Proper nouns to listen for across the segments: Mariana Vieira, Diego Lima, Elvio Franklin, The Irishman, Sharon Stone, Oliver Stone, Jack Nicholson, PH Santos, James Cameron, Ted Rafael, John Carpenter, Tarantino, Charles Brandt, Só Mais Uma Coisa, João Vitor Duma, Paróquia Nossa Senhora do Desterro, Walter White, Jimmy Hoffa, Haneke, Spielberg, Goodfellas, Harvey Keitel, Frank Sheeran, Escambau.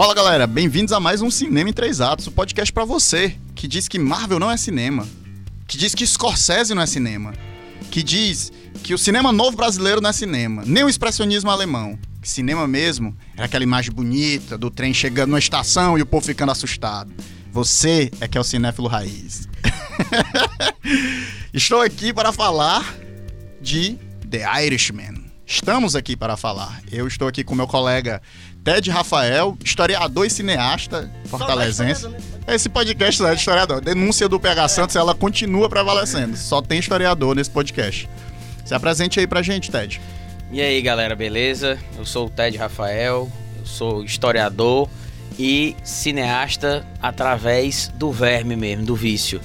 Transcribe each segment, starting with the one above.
Fala galera, bem-vindos a mais um Cinema em 3 Atos, o podcast pra você que diz que Marvel não é cinema, que diz que Scorsese não é cinema, que diz que o cinema novo brasileiro não é cinema, nem o expressionismo alemão, que cinema mesmo era aquela imagem bonita do trem chegando numa estação e o povo ficando assustado. Você é que é o cinéfilo raiz. Estou aqui para falar de The Irishman. Estamos aqui para falar. Eu estou aqui com meu colega Ted Rafael, historiador e cineasta fortalezense. Esse podcast é de historiador. Denúncia do PH Santos, ela continua prevalecendo. Só tem historiador nesse podcast. Se apresente aí pra gente, Ted. E aí, galera, beleza? Eu sou o Ted Rafael, eu sou historiador e cineasta através do verme mesmo, do vício.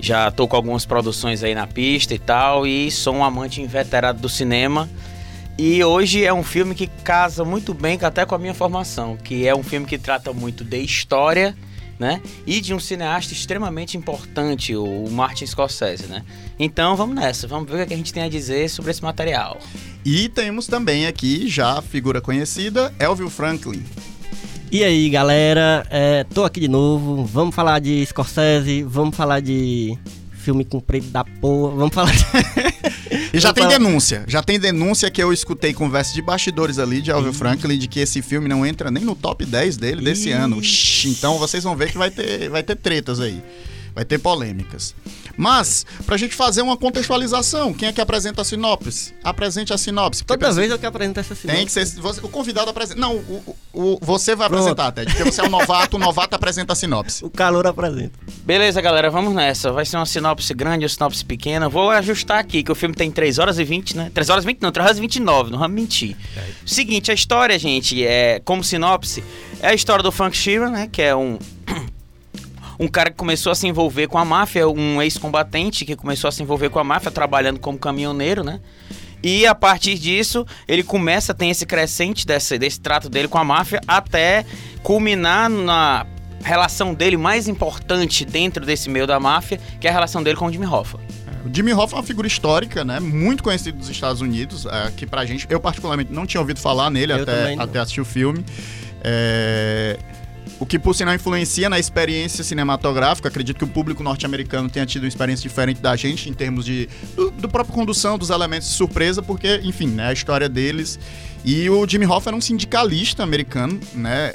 Já tô com algumas produções aí na pista e tal, e sou um amante inveterado do cinema. E hoje é um filme que casa muito bem até com a minha formação, que é um filme que trata muito de história, né? E de um cineasta extremamente importante, o Martin Scorsese, né? Então vamos nessa, vamos ver o que a gente tem a dizer sobre esse material. E temos também aqui, já figura conhecida, Elvio Franklin. E aí galera, tô aqui de novo, vamos falar de Scorsese, vamos falar de filme comprido da porra, vamos falar de... E já tem denúncia que eu escutei conversa de bastidores ali de Alvin Franklin de que esse filme não entra nem no top 10 dele desse ano. Então vocês vão ver que vai ter tretas aí, vai ter polêmicas. Mas, pra gente fazer uma contextualização, quem é que apresenta a sinopse? Apresente a sinopse. Toda vez eu que apresento essa sinopse. Tem que ser, o convidado apresenta. Não, você vai apresentar, Ted, porque você é um novato, o novato apresenta a sinopse. O calor apresenta. Beleza, galera, vamos nessa. Vai ser uma sinopse grande ou sinopse pequena. Vou ajustar aqui, que o filme tem 3 horas e 20, né? 3 horas e 20 não, 3 horas e 29, não vamos mentir. Seguinte, a história, gente, como sinopse, é a história do Frank Sheeran, né, que é um cara que começou a se envolver com a máfia, um ex-combatente que começou a se envolver com a máfia, trabalhando como caminhoneiro, né? E a partir disso, ele começa a ter esse crescente desse trato dele com a máfia, até culminar na relação dele mais importante dentro desse meio da máfia, que é a relação dele com o Jimmy Hoffa. O Jimmy Hoffa é uma figura histórica, né? Muito conhecido dos Estados Unidos, que pra gente, eu particularmente não tinha ouvido falar nele até assistir o filme. O que, por sinal, influencia na experiência cinematográfica. Acredito que o público norte-americano tenha tido uma experiência diferente da gente em termos de do próprio condução, dos elementos de surpresa, porque, enfim, né, a história deles. E o Jimmy Hoffa era um sindicalista americano, né?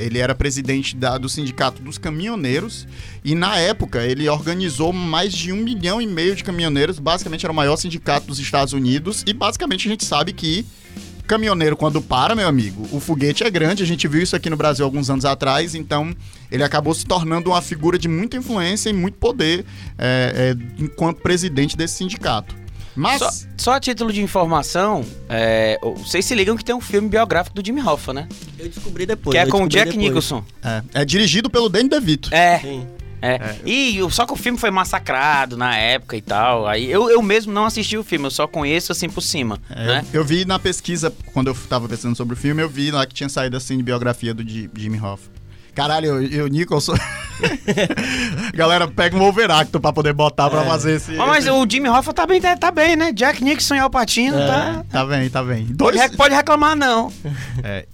Ele era presidente do Sindicato dos Caminhoneiros e, na época, ele organizou mais de 1,5 milhão de caminhoneiros. Basicamente, era o maior sindicato dos Estados Unidos e, basicamente, a gente sabe que caminhoneiro, quando para, meu amigo, o foguete é grande. A gente viu isso aqui no Brasil alguns anos atrás. Então, ele acabou se tornando uma figura de muita influência e muito poder enquanto presidente desse sindicato. Mas... Só a título de informação, vocês se ligam que tem um filme biográfico do Jimmy Hoffa, né? Eu descobri depois. Que é com o Jack Nicholson. É dirigido pelo Danny DeVito. Sim. E só que o filme foi massacrado na época e tal. Aí eu mesmo não assisti o filme, eu só conheço assim por cima, né? Eu vi na pesquisa, quando eu tava pensando sobre o filme, eu vi lá que tinha saído assim de biografia do Jimmy Hoffa. Caralho, eu Nicholson... Galera, pega um overacto pra poder botar pra fazer esse... Mas o Jimmy Hoffa tá bem, né? Jack Nicholson e Al Pacino, tá... Tá bem. Pode reclamar, não.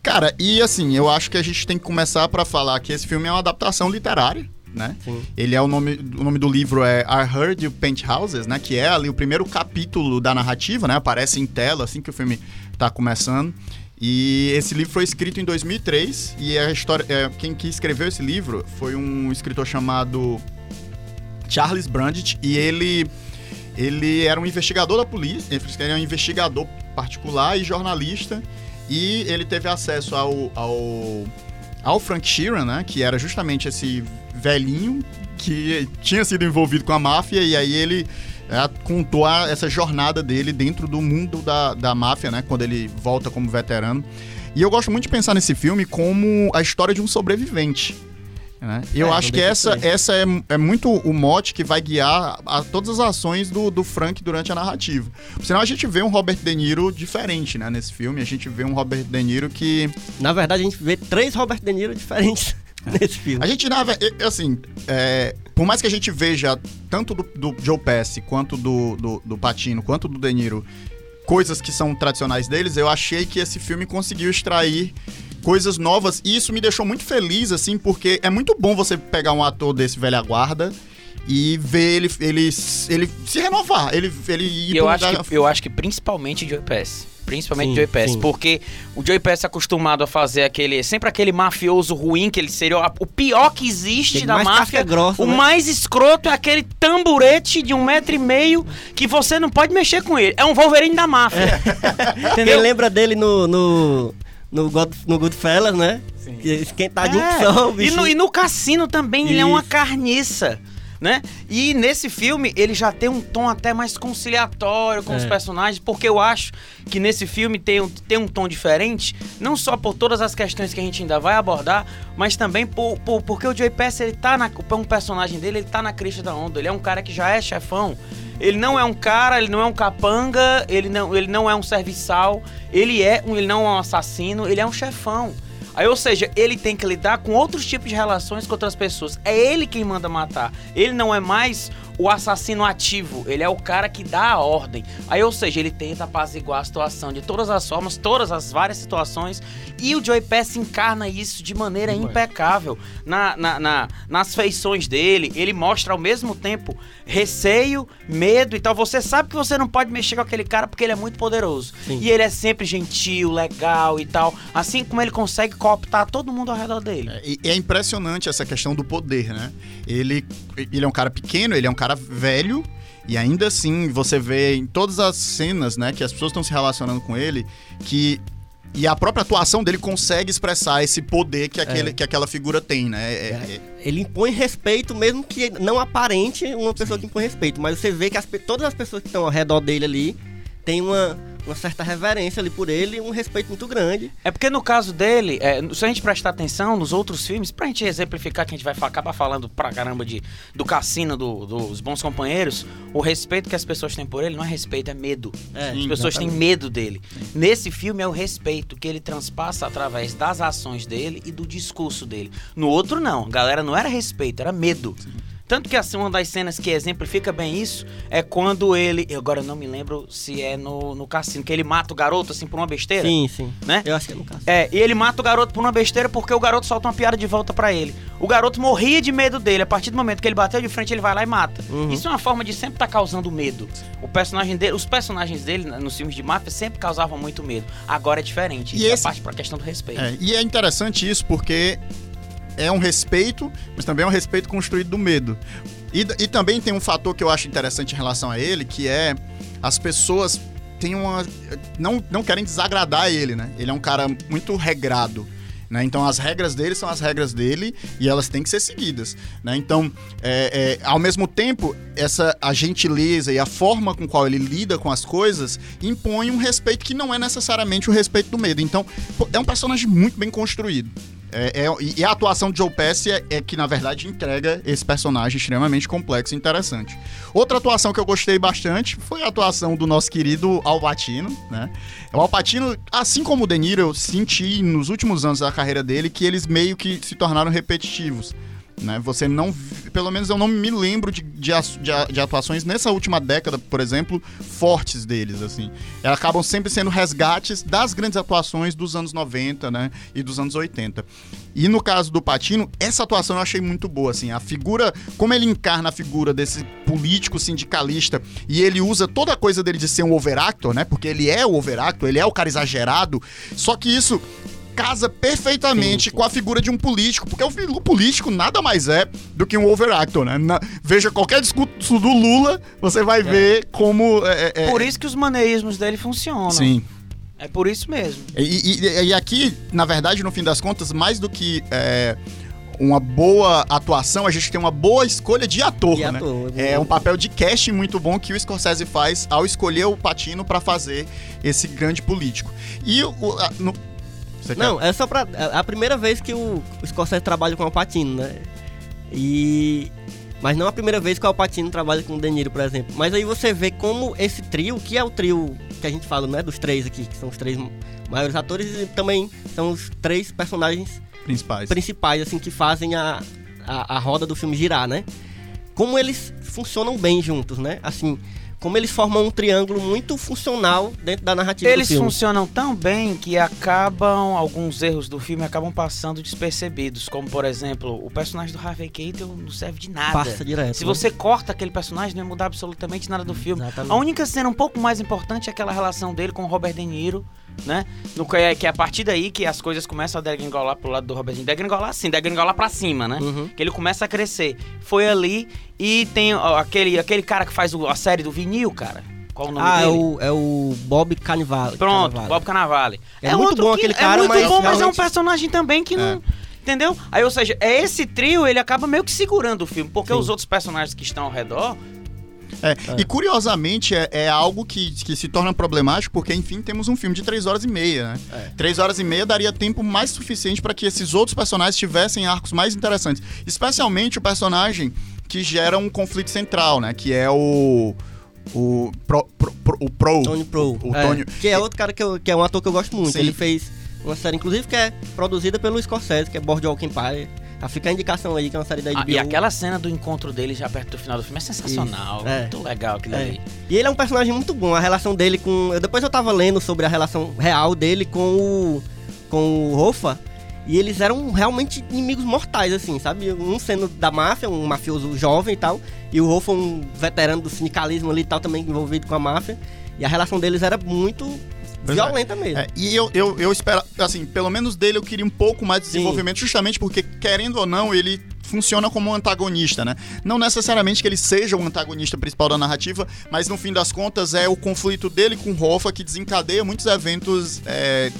Cara, e assim, eu acho que a gente tem que começar pra falar que esse filme é uma adaptação literária, né? Ele é o nome do livro é I Heard You Paint Houses, né? Que é ali o primeiro capítulo da narrativa, né? Aparece em tela assim que o filme tá começando. E esse livro foi escrito em 2003 e a história, quem que escreveu esse livro foi um escritor chamado Charles Brandt e ele era um investigador da polícia, ele era um investigador particular e jornalista e ele teve acesso ao Frank Sheeran, né? Que era justamente esse velhinho que tinha sido envolvido com a máfia e aí ele contou essa jornada dele dentro do mundo da máfia, né? Quando ele volta como veterano. E eu gosto muito de pensar nesse filme como a história de um sobrevivente, né? Eu acho que essa é muito o mote que vai guiar todas as ações do Frank durante a narrativa. Senão a gente vê um Robert De Niro diferente, né? Nesse filme a gente vê um Robert De Niro que... Na verdade a gente vê 3 Robert De Niro diferentes nesse filme. A gente, assim, por mais que a gente veja tanto do Joe Pesci, quanto do Pacino, quanto do De Niro, coisas que são tradicionais deles, eu achei que esse filme conseguiu extrair coisas novas. E isso me deixou muito feliz, assim, porque é muito bom você pegar um ator desse velha guarda e ver ele se renovar. Ele ir pra um lugar... Eu acho que principalmente Joe Pesci. Principalmente Joe Pesci, porque o Joe Pesci é acostumado a fazer sempre aquele mafioso ruim, que ele seria o pior que existe da máfia. Grossa, o mais escroto é aquele tamburete de 1,5 metros que você não pode mexer com ele. É um Wolverine da máfia. É. Lembra dele no Goodfellas, né? Sim. Esquentadinho que só, bicho. E no cassino também, ele é uma carniça. Né? E nesse filme ele já tem um tom até mais conciliatório com os personagens, porque eu acho que nesse filme tem um tom diferente, não só por todas as questões que a gente ainda vai abordar, mas também porque o Joe Pesci, um personagem dele, ele tá na crista da onda, ele é um cara que já é chefão. Ele não é um cara, ele não é um capanga, ele não é um serviçal, ele não é um assassino, ele é um chefão. Aí, ou seja, ele tem que lidar com outros tipos de relações com outras pessoas. É ele quem manda matar. Ele não é mais o assassino ativo. Ele é o cara que dá a ordem. Aí, ou seja, ele tenta apaziguar a situação de todas as formas, todas as várias situações. E o Joe Pesci encarna isso de maneira impecável. Nas feições dele, ele mostra ao mesmo tempo receio, medo e tal. Você sabe que você não pode mexer com aquele cara porque ele é muito poderoso. Sim. E ele é sempre gentil, legal e tal. Assim como ele consegue cooptar todo mundo ao redor dele. É impressionante essa questão do poder, né? Ele é um cara pequeno, ele é um cara velho, e ainda assim você vê em todas as cenas, né, que as pessoas estão se relacionando com ele, e a própria atuação dele consegue expressar esse poder que aquela figura tem, né? Ele impõe respeito, mesmo que não aparente uma pessoa que impõe respeito, mas você vê que todas as pessoas que estão ao redor dele ali têm uma certa reverência ali por ele e um respeito muito grande. É porque no caso dele, se a gente prestar atenção nos outros filmes, pra gente exemplificar que a gente vai acabar falando pra caramba do cassino, dos bons companheiros, o respeito que as pessoas têm por ele não é respeito, é medo. As pessoas têm medo dele. Sim. Nesse filme é o respeito que ele transpassa através das ações dele e do discurso dele. No outro não, galera, não era respeito, era medo. Sim. Tanto que assim, uma das cenas que exemplifica bem isso é quando ele... Agora eu não me lembro se é no cassino, que ele mata o garoto, assim, por uma besteira. Sim, sim. Né? Eu acho que é no cassino. E ele mata o garoto por uma besteira porque o garoto solta uma piada de volta pra ele. O garoto morria de medo dele. A partir do momento que ele bateu de frente, ele vai lá e mata. Uhum. Isso é uma forma de sempre estar causando medo. Os personagens dele, nos filmes de máfia, sempre causavam muito medo. Agora é diferente. E essa parte pra questão do respeito. E é interessante isso porque... é um respeito, mas também é um respeito construído do medo. E também tem um fator que eu acho interessante em relação a ele, que é as pessoas têm não querem desagradar ele, né? Ele é um cara muito regrado, né? Então as regras dele são as regras dele e elas têm que ser seguidas, né? Então, ao mesmo tempo, a gentileza e a forma com qual ele lida com as coisas impõe um respeito que não é necessariamente o respeito do medo. Então, é um personagem muito bem construído. E a atuação de Joe Pesci é que, na verdade, entrega esse personagem extremamente complexo e interessante. Outra atuação que eu gostei bastante foi a atuação do nosso querido Al Pacino, né? O Al Pacino, assim como o De Niro, eu senti nos últimos anos da carreira dele que eles meio que se tornaram repetitivos, né? Você não... Pelo menos eu não me lembro de atuações nessa última década, por exemplo, fortes deles, assim. Elas acabam sempre sendo resgates das grandes atuações dos anos 90, né? E dos anos 80. E no caso do Pacino, essa atuação eu achei muito boa, assim. A figura... Como ele encarna a figura desse político sindicalista e ele usa toda a coisa dele de ser um overactor, né? Porque ele é o overactor, ele é o cara exagerado. Só que isso... casa perfeitamente com a figura de um político, porque o político nada mais é do que um overactor, né? Veja qualquer discurso do Lula, você vai ver como... Por isso que os maneirismos dele funcionam. Sim. É por isso mesmo. E aqui, na verdade, no fim das contas, mais do que... uma boa atuação, a gente tem uma boa escolha de ator, né? É um papel de casting muito bom que o Scorsese faz ao escolher o Pacino para fazer esse grande político. E Não, é só pra... a primeira vez que o Scorsese trabalha com o Al Pacino, né? Mas não a primeira vez que o Al Pacino trabalha com o De Niro, por exemplo. Mas aí você vê como esse trio, que é o trio que a gente fala, né? Dos três aqui, que são os três maiores atores e também são os três personagens principais assim, que fazem a roda do filme girar, né? Como eles funcionam bem juntos, né? Assim, como eles formam um triângulo muito funcional dentro da narrativa do filme. Eles funcionam tão bem que acabam, alguns erros do filme acabam passando despercebidos, como por exemplo, o personagem do Harvey Keitel não serve de nada. Passa direto. Se você corta aquele personagem, não ia mudar absolutamente nada do filme. Exatamente. A única cena um pouco mais importante é aquela relação dele com o Robert De Niro, né? Que é a partir daí que as coisas começam a degringolar pro lado do Robert De Niro. Degringolar sim, degringolar pra cima, né? Uhum. Que ele começa a crescer. Foi ali e tem aquele cara que faz a série do vinil, cara. Qual o nome dele? É o Bob Cannavale. Pronto, Cannavale. Bob Cannavale. É muito bom aquele cara, mas... É muito bom, mas é um personagem também que não... Entendeu? Aí, ou seja, esse trio, ele acaba meio que segurando o filme, porque os outros personagens que estão ao redor... E curiosamente é algo que se torna problemático porque, enfim, temos um filme de 3 horas e meia, né? 3 horas e meia daria tempo mais suficiente para que esses outros personagens tivessem arcos mais interessantes. Especialmente o personagem que gera um conflito central, né? Que é o Tony Pro. Que é outro cara que é um ator que eu gosto muito. Sim. Ele fez uma série, inclusive, que é produzida pelo Scorsese, que é Boardwalk Empire. Fica a indicação aí, que é uma série da HBO. E aquela cena do encontro dele já perto do final do filme é sensacional. Muito legal aquilo ali. E ele é um personagem muito bom. A relação dele com... Depois eu tava lendo sobre a relação real dele com o Hoffa. E eles eram realmente inimigos mortais, assim, sabe? Um sendo da máfia, um mafioso jovem e tal. E o Hoffa, um veterano do sindicalismo ali e tal, também envolvido com a máfia. E a relação deles era muito... violenta mesmo. E eu espero, assim, pelo menos dele eu queria um pouco mais de desenvolvimento, justamente porque, querendo ou não, ele funciona como um antagonista, né? Não necessariamente que ele seja o antagonista principal da narrativa, mas no fim das contas é o conflito dele com o Hoffa que desencadeia muitos eventos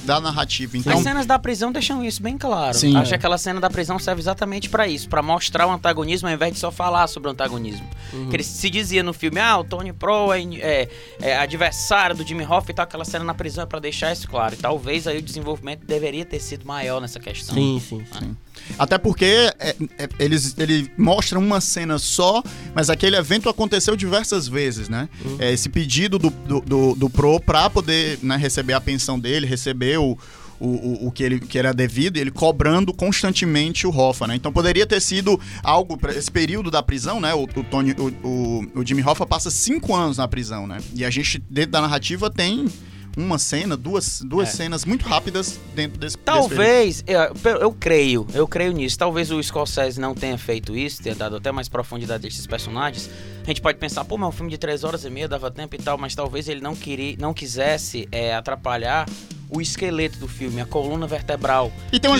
da narrativa. Então... As cenas da prisão deixam isso bem claro. Sim, acho que aquela cena da prisão serve exatamente pra isso, pra mostrar o antagonismo ao invés de só falar sobre o antagonismo. Que ele se dizia no filme, o Tony Pro é adversário do Jimmy Hoffa e tal, aquela cena na prisão é pra deixar isso claro. E talvez aí o desenvolvimento deveria ter sido maior nessa questão. Sim. Até porque ele mostra uma cena só, mas aquele evento aconteceu diversas vezes, né? Esse pedido do Pro pra poder, né, receber a pensão dele, receber o que era devido, ele cobrando constantemente o Hoffa, né? Então poderia ter sido algo, esse período da prisão, né? O Jimmy Hoffa passa 5 anos na prisão, né? E a gente, dentro da narrativa, tem... uma cena, duas cenas muito rápidas dentro desse... Talvez, eu creio nisso, talvez o Scorsese não tenha feito isso, tenha dado até mais profundidade a esses personagens. A gente pode pensar, mas é um filme de 3 horas e meia, dava tempo e tal, mas talvez ele não quisesse atrapalhar o esqueleto do filme, a coluna vertebral, e tem uma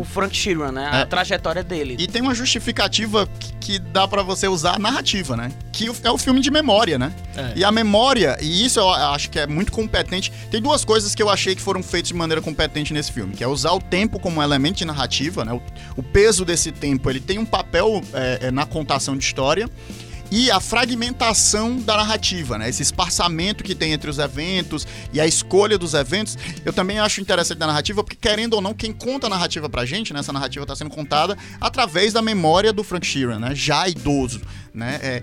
o Frank Sheeran, né? A trajetória dele. E tem uma justificativa que dá pra você usar a narrativa, né? Que é o filme de memória, né? E a memória, e isso eu acho que é muito competente. Tem duas coisas que eu achei que foram feitas de maneira competente nesse filme, que é usar o tempo como elemento de narrativa, né? O peso desse tempo, ele tem um papel na contação de história. E a fragmentação da narrativa, né? Esse espaçamento que tem entre os eventos e a escolha dos eventos, eu também acho interessante da narrativa, porque, querendo ou não, quem conta a narrativa pra gente, né? Essa narrativa tá sendo contada através da memória do Frank Sheeran, né? Já idoso, né?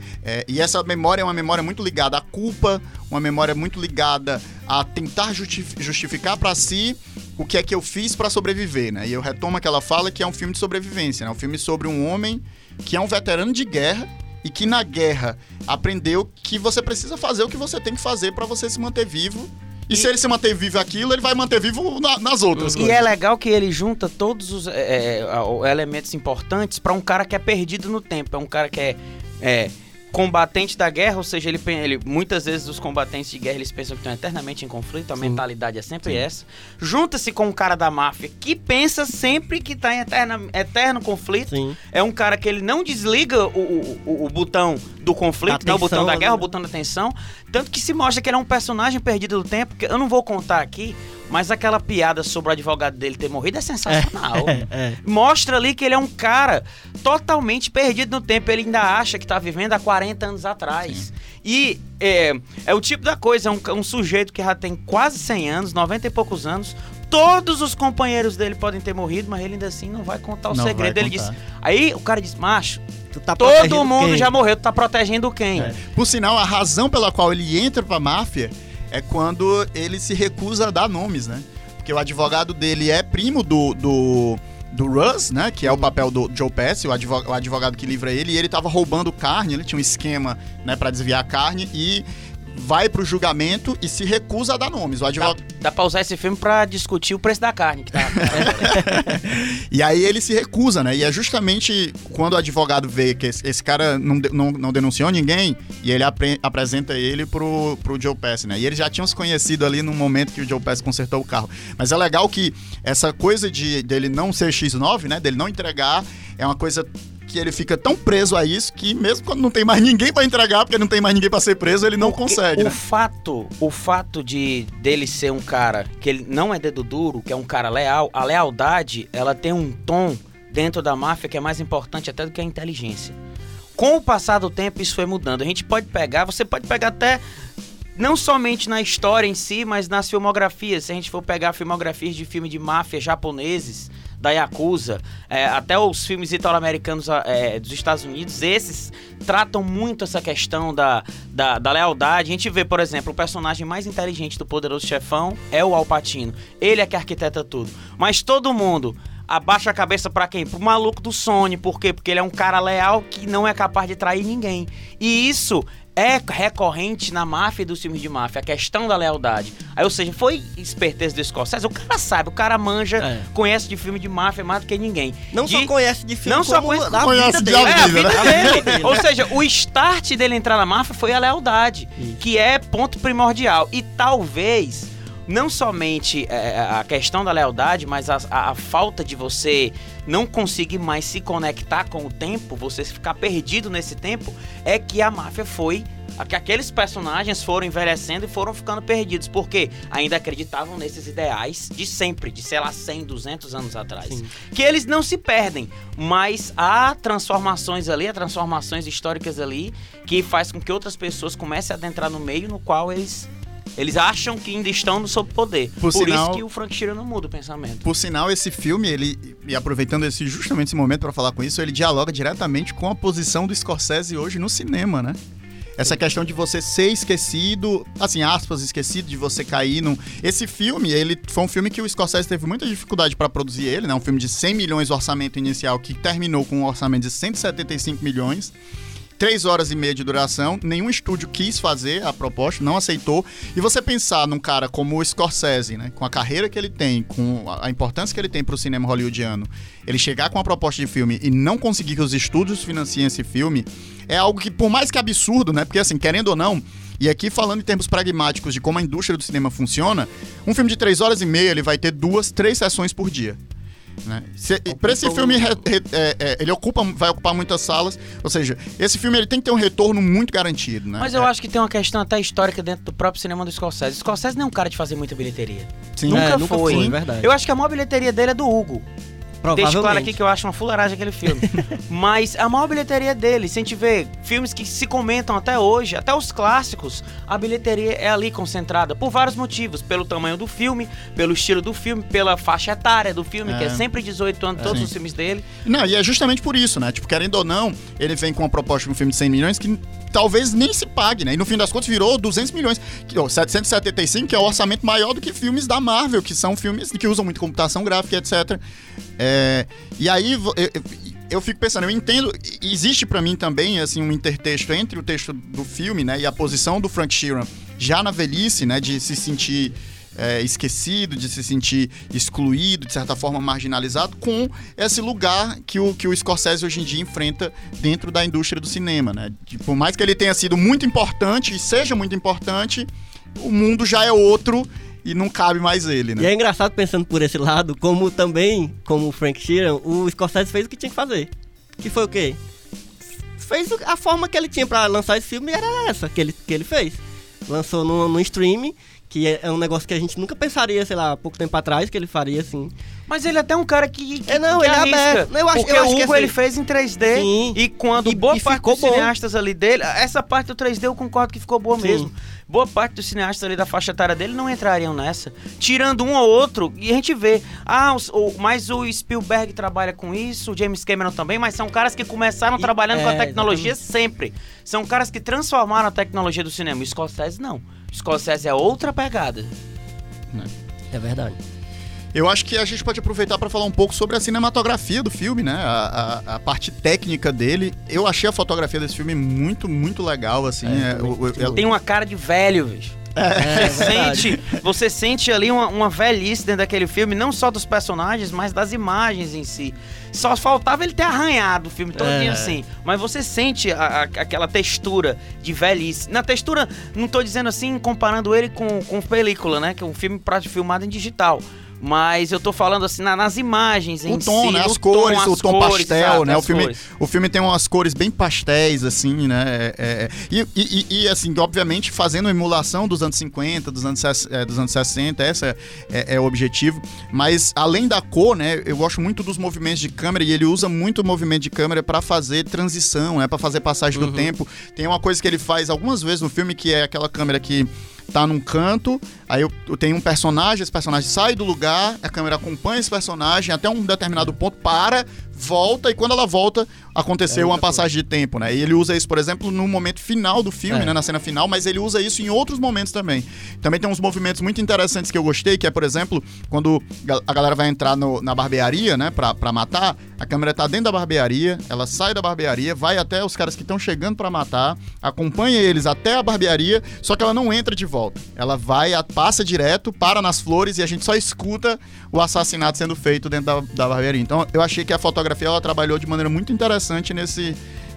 E essa memória é uma memória muito ligada à culpa, uma memória muito ligada a tentar justificar pra si o que é que eu fiz pra sobreviver, né? E eu retomo aquela fala que é um filme de sobrevivência, né? Um filme sobre um homem que é um veterano de guerra, e que na guerra aprendeu que você precisa fazer o que você tem que fazer pra você se manter vivo. E se ele se manter vivo aquilo, ele vai manter vivo nas outras coisas. E é legal que ele junta todos os elementos importantes pra um cara que é perdido no tempo. É um cara que é combatente da guerra, ou seja, ele muitas vezes os combatentes de guerra, eles pensam que estão eternamente em conflito, a mentalidade é sempre essa. Junta-se com um cara da máfia que pensa sempre que está em eterno conflito. Sim. É um cara que ele não desliga o botão do conflito, atenção, não, o botão da guerra, o botão da tensão, tanto que se mostra que ele é um personagem perdido do tempo, que eu não vou contar aqui, mas aquela piada sobre o advogado dele ter morrido é sensacional. Mostra ali que ele é um cara totalmente perdido no tempo. Ele ainda acha que tá vivendo há 40 anos atrás. Sim. E é o tipo da coisa, um sujeito que já tem quase 100 anos, 90 e poucos anos. Todos os companheiros dele podem ter morrido, mas ele ainda assim não vai contar o segredo. Ele disse. Aí o cara diz, macho... Tá todo mundo já morreu, tu tá protegendo quem? Por sinal, a razão pela qual ele entra pra máfia... é quando ele se recusa a dar nomes, né? Porque o advogado dele é primo do do Russ, né, que é o papel do Joe Pesci, o advogado que livra ele, e ele tava roubando carne, ele tinha um esquema, né, pra desviar a carne, e vai pro julgamento e se recusa a dar nomes. O advogado... Dá pra usar esse filme pra discutir o preço da carne que tá. E aí ele se recusa, né? E é justamente quando o advogado vê que esse cara não denunciou ninguém, e ele apresenta ele pro Joe Pesci, né? E eles já tinham se conhecido ali no momento que o Joe Pesci consertou o carro. Mas é legal que essa coisa dele não ser X9, né? Dele não entregar, é uma coisa... que ele fica tão preso a isso que mesmo quando não tem mais ninguém pra entregar, porque não tem mais ninguém pra ser preso, ele não consegue. Né? O fato dele ser um cara que ele não é dedo duro, que é um cara leal, a lealdade, ela tem um tom dentro da máfia que é mais importante até do que a inteligência. Com o passar do tempo, isso foi mudando. Você pode pegar até... Não somente na história em si, mas nas filmografias. Se a gente for pegar filmografias de filme de máfia japoneses, da Yakuza, até os filmes italo-americanos dos Estados Unidos, esses tratam muito essa questão da lealdade. A gente vê, por exemplo, o personagem mais inteligente do Poderoso Chefão é o Al Pacino. Ele é que arquiteta tudo. Mas todo mundo... abaixa a cabeça pra quem? Pro maluco do Sony. Por quê? Porque ele é um cara leal que não é capaz de trair ninguém. E isso é recorrente na máfia e dos filmes de máfia, a questão da lealdade. Aí, ou seja, foi esperteza do Scorsese. O cara sabe, o cara manja, conhece de filme de máfia mais do que ninguém. Só conhece de filme, não só conhece dele. A vida dele. Ou seja, o start dele entrar na máfia foi a lealdade, que é ponto primordial. E talvez... não somente a questão da lealdade, mas a falta de você não conseguir mais se conectar com o tempo, você ficar perdido nesse tempo, é que a máfia foi... que aqueles personagens foram envelhecendo e foram ficando perdidos, porque ainda acreditavam nesses ideais de sempre, de, sei lá, 100, 200 anos atrás. Sim. Que eles não se perdem, mas há transformações históricas ali, que faz com que outras pessoas comecem a adentrar no meio no qual eles acham que ainda estão sob poder. Por isso que o Frank Sheeran não muda o pensamento. Por sinal, esse filme, e aproveitando justamente esse momento para falar com isso, ele dialoga diretamente com a posição do Scorsese hoje no cinema, né? Essa questão de você ser esquecido, assim, aspas, esquecido, de você cair num... Esse filme, ele foi um filme que o Scorsese teve muita dificuldade para produzir ele, né? Um filme de 100 milhões de orçamento inicial, que terminou com um orçamento de 175 milhões... 3 horas e meia de duração, nenhum estúdio quis fazer a proposta, não aceitou. E você pensar num cara como o Scorsese, né, com a carreira que ele tem, com a importância que ele tem pro cinema hollywoodiano, ele chegar com uma proposta de filme e não conseguir que os estúdios financiem esse filme, é algo que, por mais que absurdo, né, porque assim, querendo ou não, e aqui falando em termos pragmáticos de como a indústria do cinema funciona, um filme de 3 horas e meia, ele vai ter 3 sessões por dia. Né? Para esse filme ele vai ocupar muitas salas, ou seja, esse filme ele tem que ter um retorno muito garantido, né? Mas eu acho que tem uma questão até histórica dentro do próprio cinema do Scorsese. O Scorsese não é um cara de fazer muita bilheteria. Sim, nunca foi. É verdade. Eu acho que a maior bilheteria dele é do Hugo. Deixa claro aqui que eu acho uma fuleiragem aquele filme. Mas a maior bilheteria dele, se a gente vê filmes que se comentam até hoje, até os clássicos, a bilheteria é ali concentrada por vários motivos. Pelo tamanho do filme, pelo estilo do filme, pela faixa etária do filme, que é sempre 18 anos, todos os filmes dele. Não, e é justamente por isso, né? Tipo, querendo ou não, ele vem com uma proposta de um filme de 100 milhões que talvez nem se pague, né? E no fim das contas virou 200 milhões, 775, que é o orçamento maior do que filmes da Marvel, que são filmes que usam muito computação gráfica, etc. E aí eu fico pensando, eu entendo, existe pra mim também assim, um intertexto entre o texto do filme, né, e a posição do Frank Sheeran já na velhice, né, de se sentir esquecido, de se sentir excluído, de certa forma marginalizado, com esse lugar que o Scorsese hoje em dia enfrenta dentro da indústria do cinema, né? Por mais que ele tenha sido muito importante e seja muito importante, o mundo já é outro e não cabe mais ele, né? E é engraçado pensando por esse lado, como o Frank Sheeran, o Scorsese fez o que tinha que fazer, que foi o quê? Fez a forma que ele tinha pra lançar esse filme, era essa que ele fez. Lançou no streaming, que é um negócio que a gente nunca pensaria, sei lá, há pouco tempo atrás, que ele faria, assim. Mas ele é até um cara que ele arrisca. Não, eu acho que o Hugo ele fez em 3D. Sim. E quando boa parte dos cineastas ali dele... Essa parte do 3D eu concordo que ficou boa mesmo. Boa parte dos cineastas ali da faixa etária dele não entrariam nessa. Tirando um ou outro, e a gente vê. Mas o Spielberg trabalha com isso, o James Cameron também, mas são caras que começaram trabalhando com a tecnologia sempre. São caras que transformaram a tecnologia do cinema. O Scorsese não. O Scorsese é outra pegada. É verdade. Eu acho que a gente pode aproveitar para falar um pouco sobre a cinematografia do filme, né? A parte técnica dele. Eu achei a fotografia desse filme muito, muito legal, assim. Tem uma cara de velho, bicho. Você sente ali uma velhice dentro daquele filme, não só dos personagens, mas das imagens em si. Só faltava ele ter arranhado o filme todinho assim. Mas você sente aquela textura de velhice. Na textura, não tô dizendo assim, comparando ele com película, né? Que é um filme filmado em digital. Mas eu tô falando assim, nas imagens em si. O tom, né? As cores, o tom pastel, né? O filme tem umas cores bem pastéis, assim, né? E assim, obviamente, fazendo emulação dos anos 50, dos anos 60, esse é o objetivo. Mas, além da cor, né? Eu gosto muito dos movimentos de câmera, e ele usa muito o movimento de câmera pra fazer transição, né? Pra fazer passagem do tempo. Tem uma coisa que ele faz algumas vezes no filme, que é aquela câmera que tá num canto, aí eu tenho um personagem, esse personagem sai do lugar, a câmera acompanha esse personagem até um determinado ponto, para, volta, e quando ela volta, aconteceu uma passagem de tempo, né? E ele usa isso, por exemplo, no momento final do filme, né? Na cena final, mas ele usa isso em outros momentos também. Também tem uns movimentos muito interessantes que eu gostei, que é, por exemplo, quando a galera vai entrar na barbearia, né? Pra matar, a câmera tá dentro da barbearia, ela sai da barbearia, vai até os caras que estão chegando pra matar, acompanha eles até a barbearia, só que ela não entra de volta. Ela vai, passa direto, para nas flores, e a gente só escuta o assassinato sendo feito dentro da barbearia. Então, eu achei que a fotografia, ela trabalhou de maneira muito interessante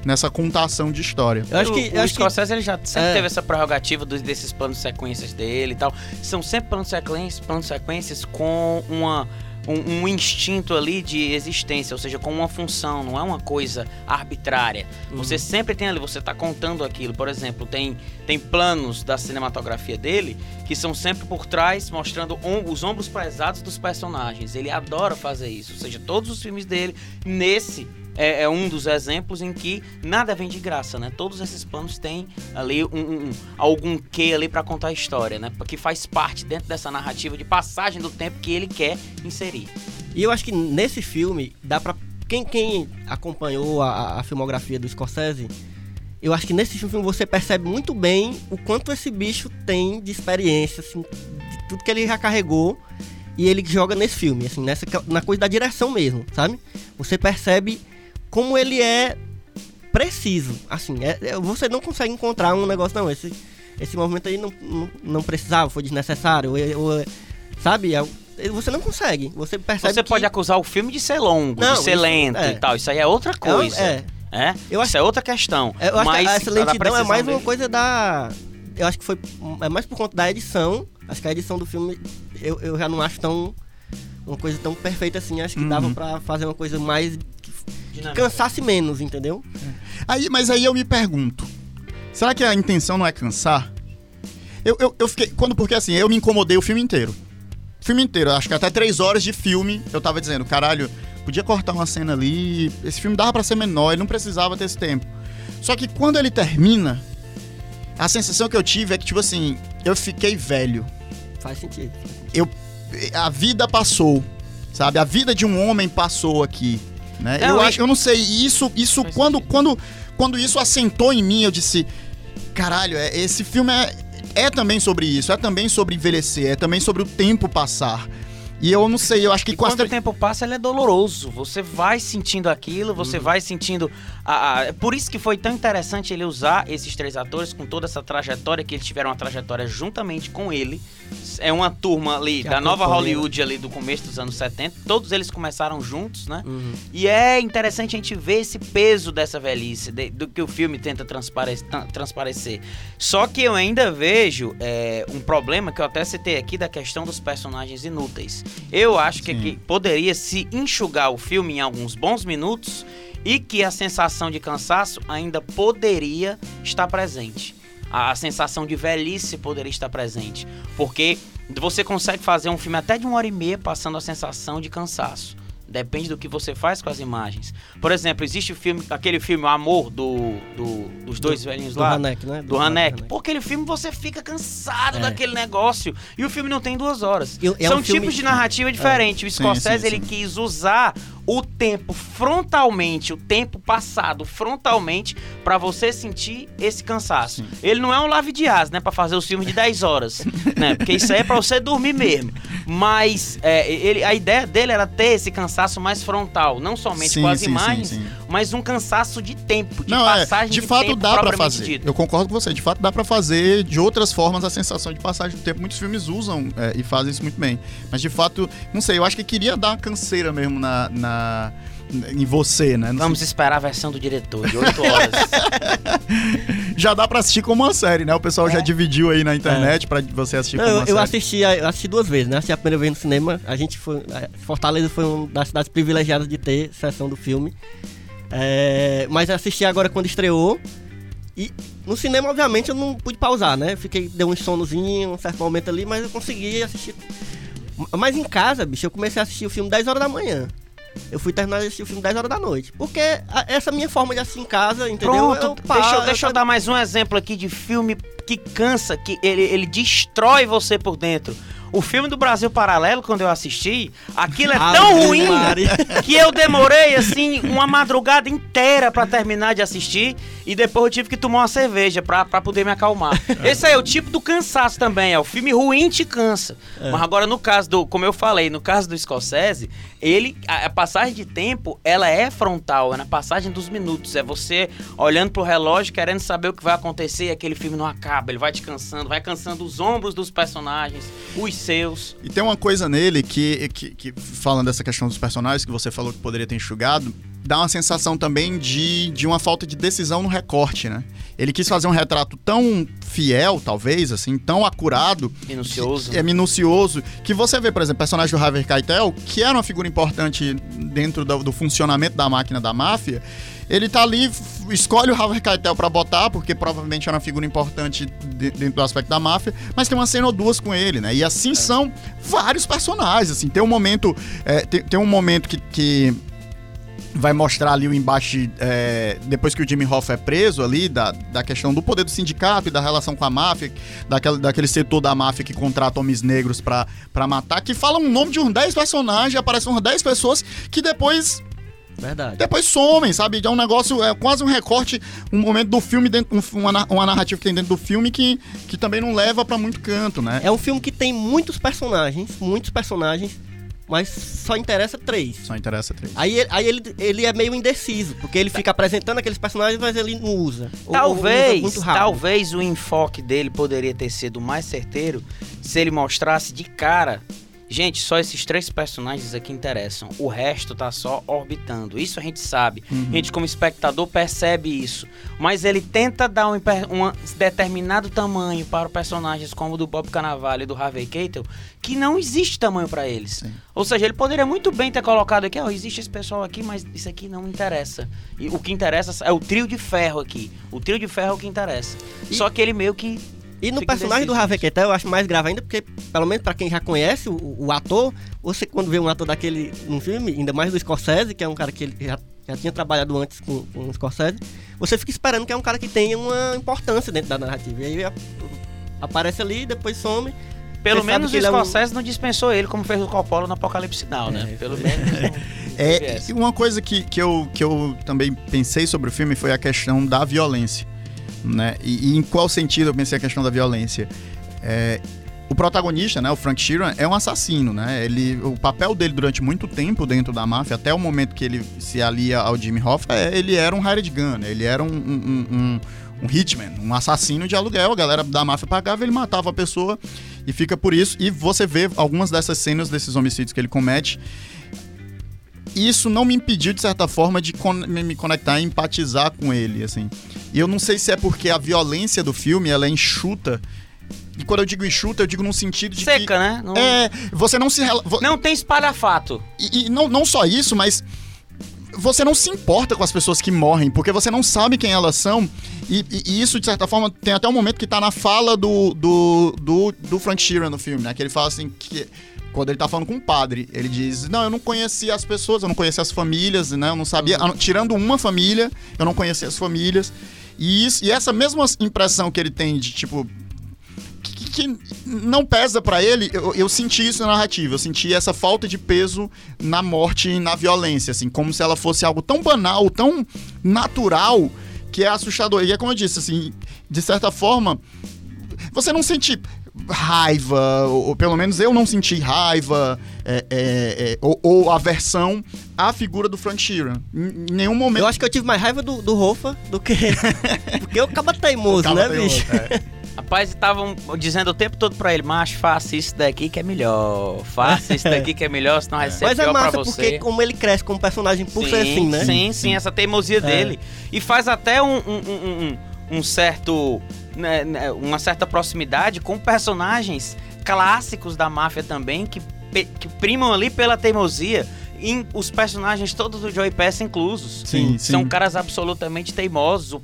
nessa contação de história. Eu acho que o Scorsese, ele já sempre teve essa prerrogativa desses planos sequências dele e tal. São sempre planos sequências com um instinto ali de existência, ou seja, com uma função, não é uma coisa arbitrária. Você sempre tem ali, você tá contando aquilo. Por exemplo, tem planos da cinematografia dele que são sempre por trás, mostrando os ombros pesados dos personagens. Ele adora fazer isso, ou seja, todos os filmes dele, nesse é um dos exemplos em que nada vem de graça, né? Todos esses planos têm ali algum quê ali pra contar a história, né? Que faz parte dentro dessa narrativa de passagem do tempo que ele quer inserir. E eu acho que nesse filme, dá pra... Quem acompanhou a filmografia do Scorsese, eu acho que nesse filme você percebe muito bem o quanto esse bicho tem de experiência, assim, de tudo que ele já carregou. E ele joga nesse filme, assim, na coisa da direção mesmo, sabe? Você percebe como ele é preciso, assim, você não consegue encontrar um negócio, não, esse movimento aí não precisava, foi desnecessário, sabe, você não consegue, você percebe. Você pode acusar o filme de ser longo, não, de ser lento e tal, isso aí é outra coisa, eu acho, isso é outra questão. Eu acho que essa lentidão é mais uma coisa eu acho que é mais por conta da edição, acho que a edição do filme eu já não acho uma coisa tão perfeita assim, acho que dava pra fazer uma coisa mais... que cansasse menos, entendeu? Mas aí eu me pergunto, será que a intenção não é cansar? Eu fiquei... Porque assim, eu me incomodei o filme inteiro. Acho que até 3 horas de filme, eu tava dizendo, caralho, podia cortar uma cena ali, esse filme dava pra ser menor, ele não precisava ter esse tempo. Só que quando ele termina, a sensação que eu tive é que, tipo assim, eu fiquei velho. Faz sentido. A vida passou, sabe? A vida de um homem passou aqui. Né? Eu não sei, isso quando isso assentou em mim, eu disse, caralho, esse filme é também sobre isso, é também sobre envelhecer, é também sobre o tempo passar. E eu não sei, eu acho que... Quando o tempo passa, ele é doloroso. Você vai sentindo aquilo, você vai sentindo... Por isso que foi tão interessante ele usar esses 3 atores com toda essa trajetória, que eles tiveram uma trajetória juntamente com ele. É uma turma ali da nova Hollywood, ali do começo dos anos 70. Todos eles começaram juntos, né? E é interessante a gente ver esse peso dessa velhice, do que o filme tenta transparecer. Só que eu ainda vejo um problema que eu até citei aqui, da questão dos personagens inúteis. Eu acho que poderia se enxugar o filme em alguns bons minutos, e que a sensação de cansaço ainda poderia estar presente. A sensação de velhice poderia estar presente. Porque você consegue fazer um filme até de 1h30 passando a sensação de cansaço. Depende do que você faz com as imagens. Por exemplo, existe aquele filme Amor dos dois velhinhos lá. Haneke, né? Do Haneke. Pô, aquele filme você fica cansado daquele negócio. E o filme não tem 2 horas. São tipos de narrativa diferentes. O Scorsese, ele quis usar o tempo frontalmente, o tempo passado frontalmente, pra você sentir esse cansaço. Sim. Ele não é um Lave Dias, né, pra fazer os filmes de 10 horas, né, porque isso aí é pra você dormir mesmo. Mas a ideia dele era ter esse cansaço mais frontal, não somente com as imagens, mas um cansaço de tempo, de passagem de tempo. De fato dá pra fazer, eu concordo com você, de fato dá pra fazer de outras formas a sensação de passagem do tempo. Muitos filmes usam e fazem isso muito bem, mas de fato, não sei, eu acho que queria dar uma canseira mesmo em você, né? Não Vamos sei. Esperar a versão do diretor de 8 horas. Já dá pra assistir como uma série, né? O pessoal já dividiu aí na internet pra você assistir como uma série. Eu assisti duas vezes, né? Assisti a primeira vez no cinema. Fortaleza foi uma das cidades privilegiadas de ter sessão do filme. Mas assisti agora quando estreou. E no cinema, obviamente, eu não pude pausar, né? Deu um sonozinho, um certo momento ali, mas eu consegui assistir. Mas em casa, bicho, eu comecei a assistir o filme 10 horas da manhã. Eu fui terminar de assistir o filme 10 horas da noite. Porque essa minha forma de assistir em casa, entendeu? Pronto, deixa eu dar mais um exemplo aqui de filme que cansa, que ele destrói você por dentro. O filme do Brasil Paralelo, quando eu assisti, aquilo é tão ruim que eu demorei, assim, uma madrugada inteira pra terminar de assistir e depois eu tive que tomar uma cerveja pra poder me acalmar. Esse aí é o tipo do cansaço também, o filme ruim te cansa. Mas agora, como eu falei, no caso do Scorsese, a passagem de tempo, ela é frontal, é na passagem dos minutos, é você olhando pro relógio, querendo saber o que vai acontecer e aquele filme não acaba, ele vai te cansando, vai cansando os ombros dos personagens, os seus. E tem uma coisa nele que falando dessa questão dos personagens que você falou que poderia ter enxugado, dá uma sensação também de uma falta de decisão no recorte, né? Ele quis fazer um retrato tão fiel, talvez, assim, tão acurado. Minucioso. Minucioso. Que você vê, por exemplo, o personagem do Harvey Keitel, que era uma figura importante dentro do funcionamento da máquina da máfia, ele tá ali, escolhe o Harvey Keitel pra botar, porque provavelmente era uma figura importante dentro do aspecto da máfia, mas tem uma cena ou duas com ele, né? E assim são vários personagens, assim. Tem um momento, tem um momento que vai mostrar ali o embate, depois que o Jimmy Hoffa é preso ali, da questão do poder do sindicato e da relação com a máfia, daquele setor da máfia que contrata homens negros pra matar, que fala um nome de uns 10 personagens, aparecem uns 10 pessoas que depois... Verdade. Depois somem, sabe? É um negócio, é quase um recorte, um momento do filme, uma narrativa que tem dentro do filme que também não leva pra muito canto, né? É um filme que tem muitos personagens, mas só interessa 3. Aí ele é meio indeciso, porque ele fica apresentando aqueles personagens, mas ele não usa. Talvez o enfoque dele poderia ter sido mais certeiro se ele mostrasse de cara... Gente, só esses 3 personagens aqui interessam. O resto tá só orbitando. Isso a gente sabe. Uhum. A gente, como espectador, percebe isso. Mas ele tenta dar um determinado tamanho para personagens como o do Bob Cannavale e do Harvey Keitel, que não existe tamanho para eles. Sim. Ou seja, ele poderia muito bem ter colocado aqui, existe esse pessoal aqui, mas isso aqui não interessa. E o que interessa é o trio de ferro aqui. O trio de ferro é o que interessa. Só que ele meio que... E no personagem do Harvey Keitel eu acho mais grave ainda, porque, pelo menos pra quem já conhece o ator, você quando vê um ator daquele num filme, ainda mais do Scorsese, que é um cara que ele já tinha trabalhado antes com o Scorsese, você fica esperando que é um cara que tenha uma importância dentro da narrativa. E aí aparece ali, depois some... Pelo menos o Scorsese não dispensou ele, como fez o Coppola no Apocalipse Now, né? Pelo menos... uma coisa que eu também pensei sobre o filme foi a questão da violência. Né? E em qual sentido eu pensei a questão da violência? O protagonista, né, o Frank Sheeran, é um assassino, né? O papel dele durante muito tempo dentro da máfia, até o momento que ele se alia ao Jimmy Hoffa, ele era um hired gun, ele era um hitman, um assassino de aluguel. A galera da máfia pagava, ele matava a pessoa e fica por isso. E você vê algumas dessas cenas, desses homicídios que ele comete. Isso não me impediu, de certa forma, de me conectar e empatizar com ele, assim. E eu não sei se é porque a violência do filme, ela é enxuta. E quando eu digo enxuta, eu digo num sentido de seca, que, né? Não... você não se... Não tem espalhafato. E não só isso, mas... Você não se importa com as pessoas que morrem, porque você não sabe quem elas são. E isso, de certa forma, tem até um momento que tá na fala do Frank Sheeran no filme, né? Que ele fala assim que... Quando ele tá falando com um padre, ele diz: não, eu não conhecia as pessoas, eu não conhecia as famílias, né? Eu não sabia, tirando uma família, eu não conhecia as famílias. E essa mesma impressão que ele tem de, tipo... que não pesa pra ele. Eu senti isso na narrativa, eu senti essa falta de peso na morte e na violência, assim, como se ela fosse algo tão banal, tão natural, que é assustador. E é como eu disse, assim, de certa forma, você não sente raiva, ou pelo menos eu não senti raiva ou aversão à figura do Frank Sheeran. Em nenhum momento. Eu acho que eu tive mais raiva do Hoffa do que... Porque o caba teimoso, né, bicho? Rapaz, estavam dizendo o tempo todo pra ele, macho, faça isso daqui que é melhor, faça isso daqui que é melhor, senão vai ser pior pra você. Mas é massa porque como ele cresce como personagem por ser assim, né? Sim, essa teimosia dele. E faz até um certo... né, uma certa proximidade com personagens clássicos da máfia também, que primam ali pela teimosia, e os personagens todos do Joe Pesci inclusos. Sim. São caras absolutamente teimosos.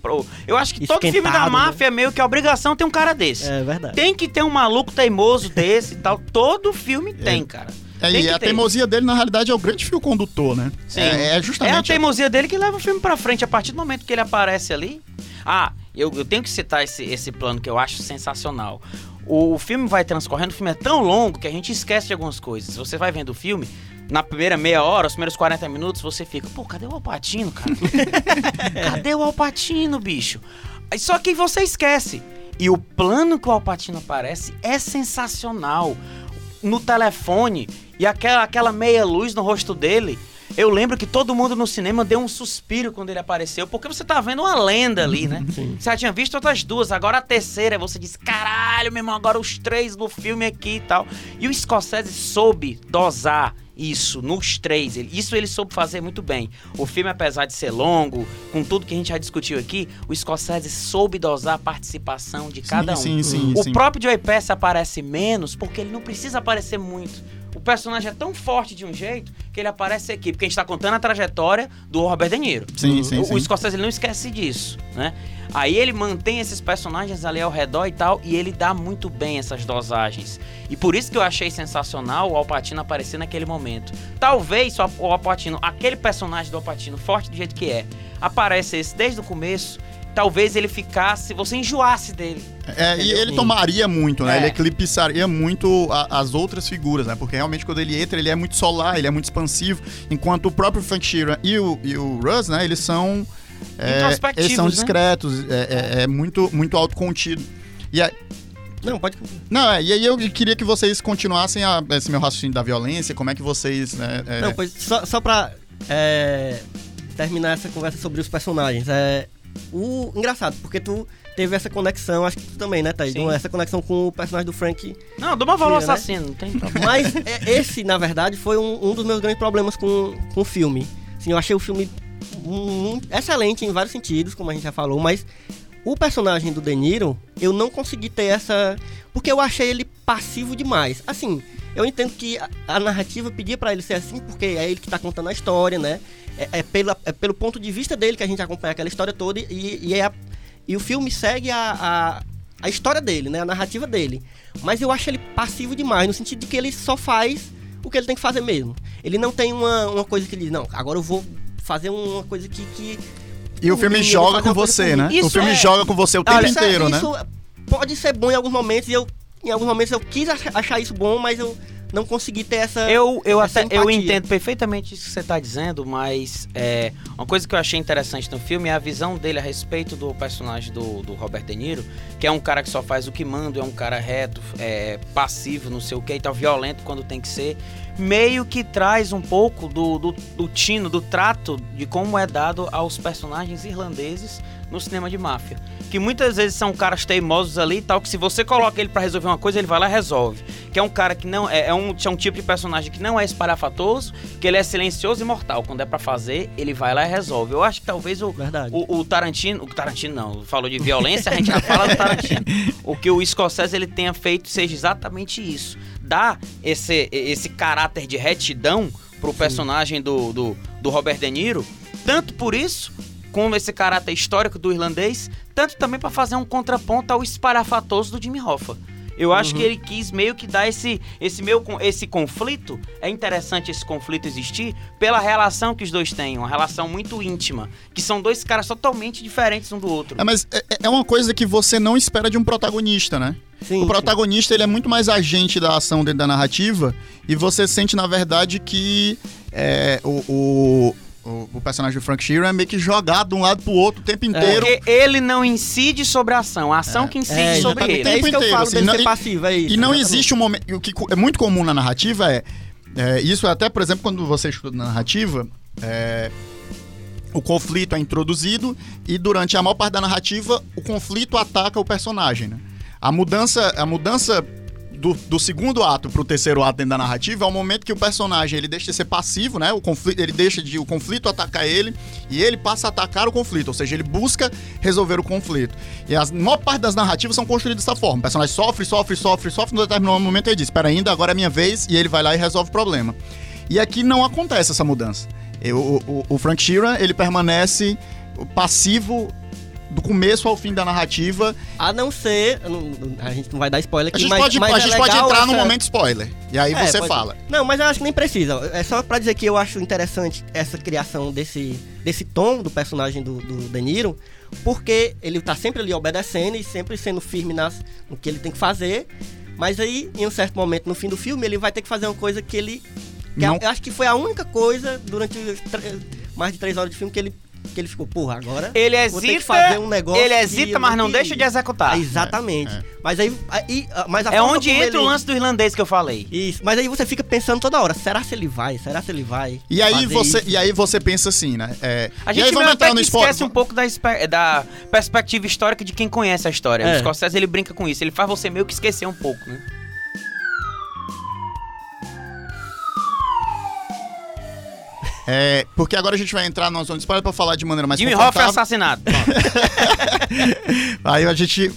Eu acho que todo filme da máfia, né? Meio que a obrigação tem um cara desse. É verdade. Tem que ter um maluco teimoso desse e tal. Todo filme tem, cara. E a teimosia dele, na realidade, é o grande fio condutor, né? Sim. É justamente... é a teimosia dele que leva o filme pra frente. A partir do momento que ele aparece ali... Ah, eu tenho que citar esse plano que eu acho sensacional. O filme vai transcorrendo, o filme é tão longo que a gente esquece de algumas coisas. Você vai vendo o filme, na primeira meia hora, os primeiros 40 minutos, você fica... Pô, cadê o Al Pacino, cara? Cadê o Al Pacino, bicho? Só que você esquece. E o plano que o Al Pacino aparece é sensacional. No telefone, e aquela meia luz no rosto dele... Eu lembro que todo mundo no cinema deu um suspiro quando ele apareceu, porque você tá vendo uma lenda ali, né? Sim. Você já tinha visto outras duas, agora a terceira, você diz, caralho, meu irmão, agora os três no filme aqui e tal. E o Scorsese soube dosar isso nos três, isso ele soube fazer muito bem. O filme, apesar de ser longo, com tudo que a gente já discutiu aqui, o Scorsese soube dosar a participação de cada um. Sim. Próprio Joe Pesci aparece menos, porque ele não precisa aparecer muito. O personagem é tão forte de um jeito que ele aparece aqui, porque a gente tá contando a trajetória do Robert De Niro. Sim. O Scorsese ele não esquece disso, né? Aí ele mantém esses personagens ali ao redor e tal, e ele dá muito bem essas dosagens. E por isso que eu achei sensacional o Al Pacino aparecer naquele momento. Talvez o Al Pacino, aquele personagem do Al Pacino, forte do jeito que é, aparece esse desde o começo, talvez ele ficasse, você enjoasse dele. E ele tomaria muito, né? Ele eclipsaria muito as outras figuras, né? Porque realmente quando ele entra, ele é muito solar, ele é muito expansivo, enquanto o próprio Frank Sheeran e o Russ, né? Eles são... eles são discretos, né? É muito, muito autocontido. E aí... Não, pode... Não, e aí eu queria que vocês continuassem esse meu raciocínio da violência, como é que vocês... Né, Não, pois só pra terminar essa conversa sobre os personagens, engraçado, porque tu teve essa conexão, acho que tu também, né, Thaís? Sim. Essa conexão com o personagem do Frank. Não, do Malvado Assassino, não tem problema. Mas esse, na verdade, foi um dos meus grandes problemas com o filme. Assim, eu achei o filme excelente em vários sentidos, como a gente já falou, mas o personagem do De Niro, eu não consegui ter essa... Porque eu achei ele passivo demais. Assim, eu entendo que a narrativa pedia pra ele ser assim, porque é ele que tá contando a história, né? É pelo ponto de vista dele que a gente acompanha aquela história toda e o filme segue a história dele, né? A narrativa dele. Mas eu acho ele passivo demais, no sentido de que ele só faz o que ele tem que fazer mesmo. Ele não tem uma coisa que ele diz, não, agora eu vou fazer uma coisa que e o filme joga com você, né? O filme joga com você o tempo inteiro, né? Isso pode ser bom em alguns momentos, em alguns momentos eu quis achar isso bom, mas eu não consegui ter essa... Eu entendo perfeitamente isso que você está dizendo, mas uma coisa que eu achei interessante no filme é a visão dele a respeito do personagem do Robert De Niro, que é um cara que só faz o que manda, é um cara reto, passivo, não sei o que e tal, violento quando tem que ser. Meio que traz um pouco do tino, do trato de como é dado aos personagens irlandeses no cinema de máfia, que muitas vezes são caras teimosos ali e tal, que se você coloca ele pra resolver uma coisa, ele vai lá e resolve. Que é um cara que não... É um tipo de personagem que não é espalhafatoso, que ele é silencioso e mortal. Quando é pra fazer, ele vai lá e resolve. Eu acho que talvez o Tarantino... O Tarantino não, falou de violência, a gente já fala do Tarantino. O que o Scorsese ele tenha feito seja exatamente isso. Dá esse caráter de retidão pro personagem do Robert De Niro, tanto por isso... com esse caráter histórico do irlandês, tanto também para fazer um contraponto ao esparafatoso do Jimmy Hoffa. Eu acho que ele quis meio que dar esse conflito. É interessante esse conflito existir pela relação que os dois têm, uma relação muito íntima, que são dois caras totalmente diferentes um do outro. É, mas é uma coisa que você não espera de um protagonista, né? Sim, o protagonista, ele é muito mais agente da ação dentro da narrativa, e você sente, na verdade, que o personagem do Frank Sheeran é meio que jogado de um lado pro outro o tempo inteiro. Porque ele não incide sobre a ação que incide sobre ele. É isso que eu falo, dele ser passivo, é isso. E não existe um momento... O que é muito comum na narrativa é isso é até, por exemplo, quando você estuda na narrativa, o conflito é introduzido e durante a maior parte da narrativa o conflito ataca o personagem, né? A mudança do segundo ato pro terceiro ato dentro da narrativa é o momento que o personagem, ele deixa de ser passivo, né? O conflito atacar ele e ele passa a atacar o conflito, ou seja, ele busca resolver o conflito. E a maior parte das narrativas são construídas dessa forma. O personagem sofre, num determinado momento ele diz, espera, ainda, agora é minha vez, e ele vai lá e resolve o problema. E aqui não acontece essa mudança. O Frank Sheeran, ele permanece passivo do começo ao fim da narrativa. A não ser... a gente não vai dar spoiler aqui, mas... A gente pode entrar num momento spoiler. E aí você fala. Não, mas eu acho que nem precisa. É só pra dizer que eu acho interessante essa criação desse tom do personagem do De Niro, porque ele tá sempre ali obedecendo e sempre sendo firme no que ele tem que fazer. Mas aí, em um certo momento, no fim do filme, ele vai ter que fazer uma coisa que ele... Eu acho que foi a única coisa, durante mais de 3 horas de filme, que ele ficou, porra, agora ele vou ter que fazer um negócio. Ele hesita, mas não deixa de executar. Exatamente. Mas aí a forma onde entra o lance do irlandês que eu falei. Isso. Mas aí você fica pensando toda hora, será se ele vai? E aí você pensa assim, né? A gente meio até que esquece um pouco da perspectiva histórica de quem conhece a história. O Scorsese, ele brinca com isso, ele faz você meio que esquecer um pouco, né? Porque agora a gente vai entrar numa zona de spoiler pra falar de maneira mais confortável. Jimmy Hoffa é assassinado. Aí a gente...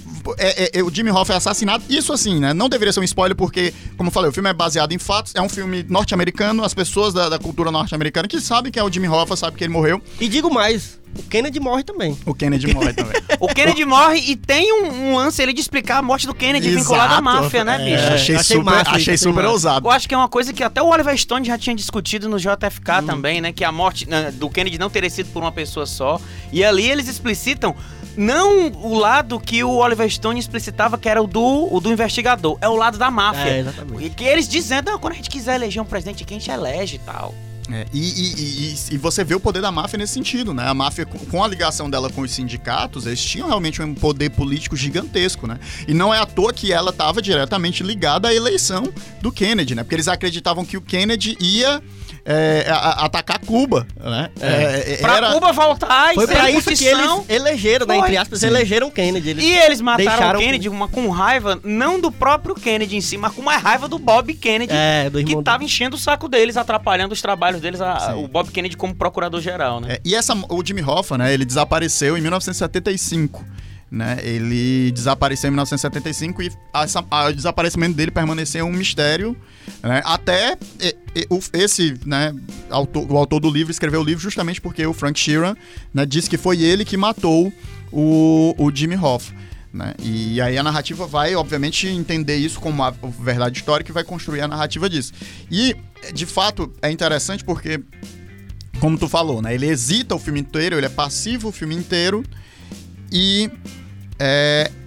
o Jimmy Hoffa é assassinado. Isso assim, né? Não deveria ser um spoiler porque, como eu falei, o filme é baseado em fatos. É um filme norte-americano. As pessoas da cultura norte-americana que sabem que é o Jimmy Hoffa, sabem que ele morreu. E digo mais... O Kennedy morre também. O Kennedy morre e tem um lance ali de explicar a morte do Kennedy. Exato. Vinculado à máfia, né, bicho? Achei super ousado. Eu acho que é uma coisa que até o Oliver Stone já tinha discutido no JFK também, né? Que a morte do Kennedy não teria sido por uma pessoa só. E ali eles explicitam não o lado que o Oliver Stone explicitava, que era o do investigador. É o lado da máfia. Exatamente. E que eles dizendo, quando a gente quiser eleger um presidente, quem a gente elege e tal. E você vê o poder da máfia nesse sentido, né? A máfia, com a ligação dela com os sindicatos, eles tinham realmente um poder político gigantesco, né? E não é à toa que ela estava diretamente ligada à eleição do Kennedy, né? Porque eles acreditavam que o Kennedy ia atacar Cuba, né? Pra Cuba voltar e foi pra isso que eles elegeram, né? Entre aspas, elegeram o Kennedy. Eles mataram o Kennedy com raiva, não do próprio Kennedy em si, mas com uma raiva do Bob Kennedy, que tava enchendo o saco deles, atrapalhando os trabalhos deles, o Bob Kennedy como procurador-geral, né? O Jimmy Hoffa, né? Ele desapareceu em 1975. Né? Ele desapareceu em 1975 e o desaparecimento dele permaneceu um mistério, né? Até esse, né, o autor do livro escreveu o livro justamente porque o Frank Sheeran, né, disse que foi ele que matou o Jimmy Hoffa, né? E aí a narrativa vai, obviamente, entender isso como uma verdade histórica e vai construir a narrativa disso. E, de fato, é interessante porque, como tu falou, né, ele hesita o filme inteiro, ele é passivo o filme inteiro e...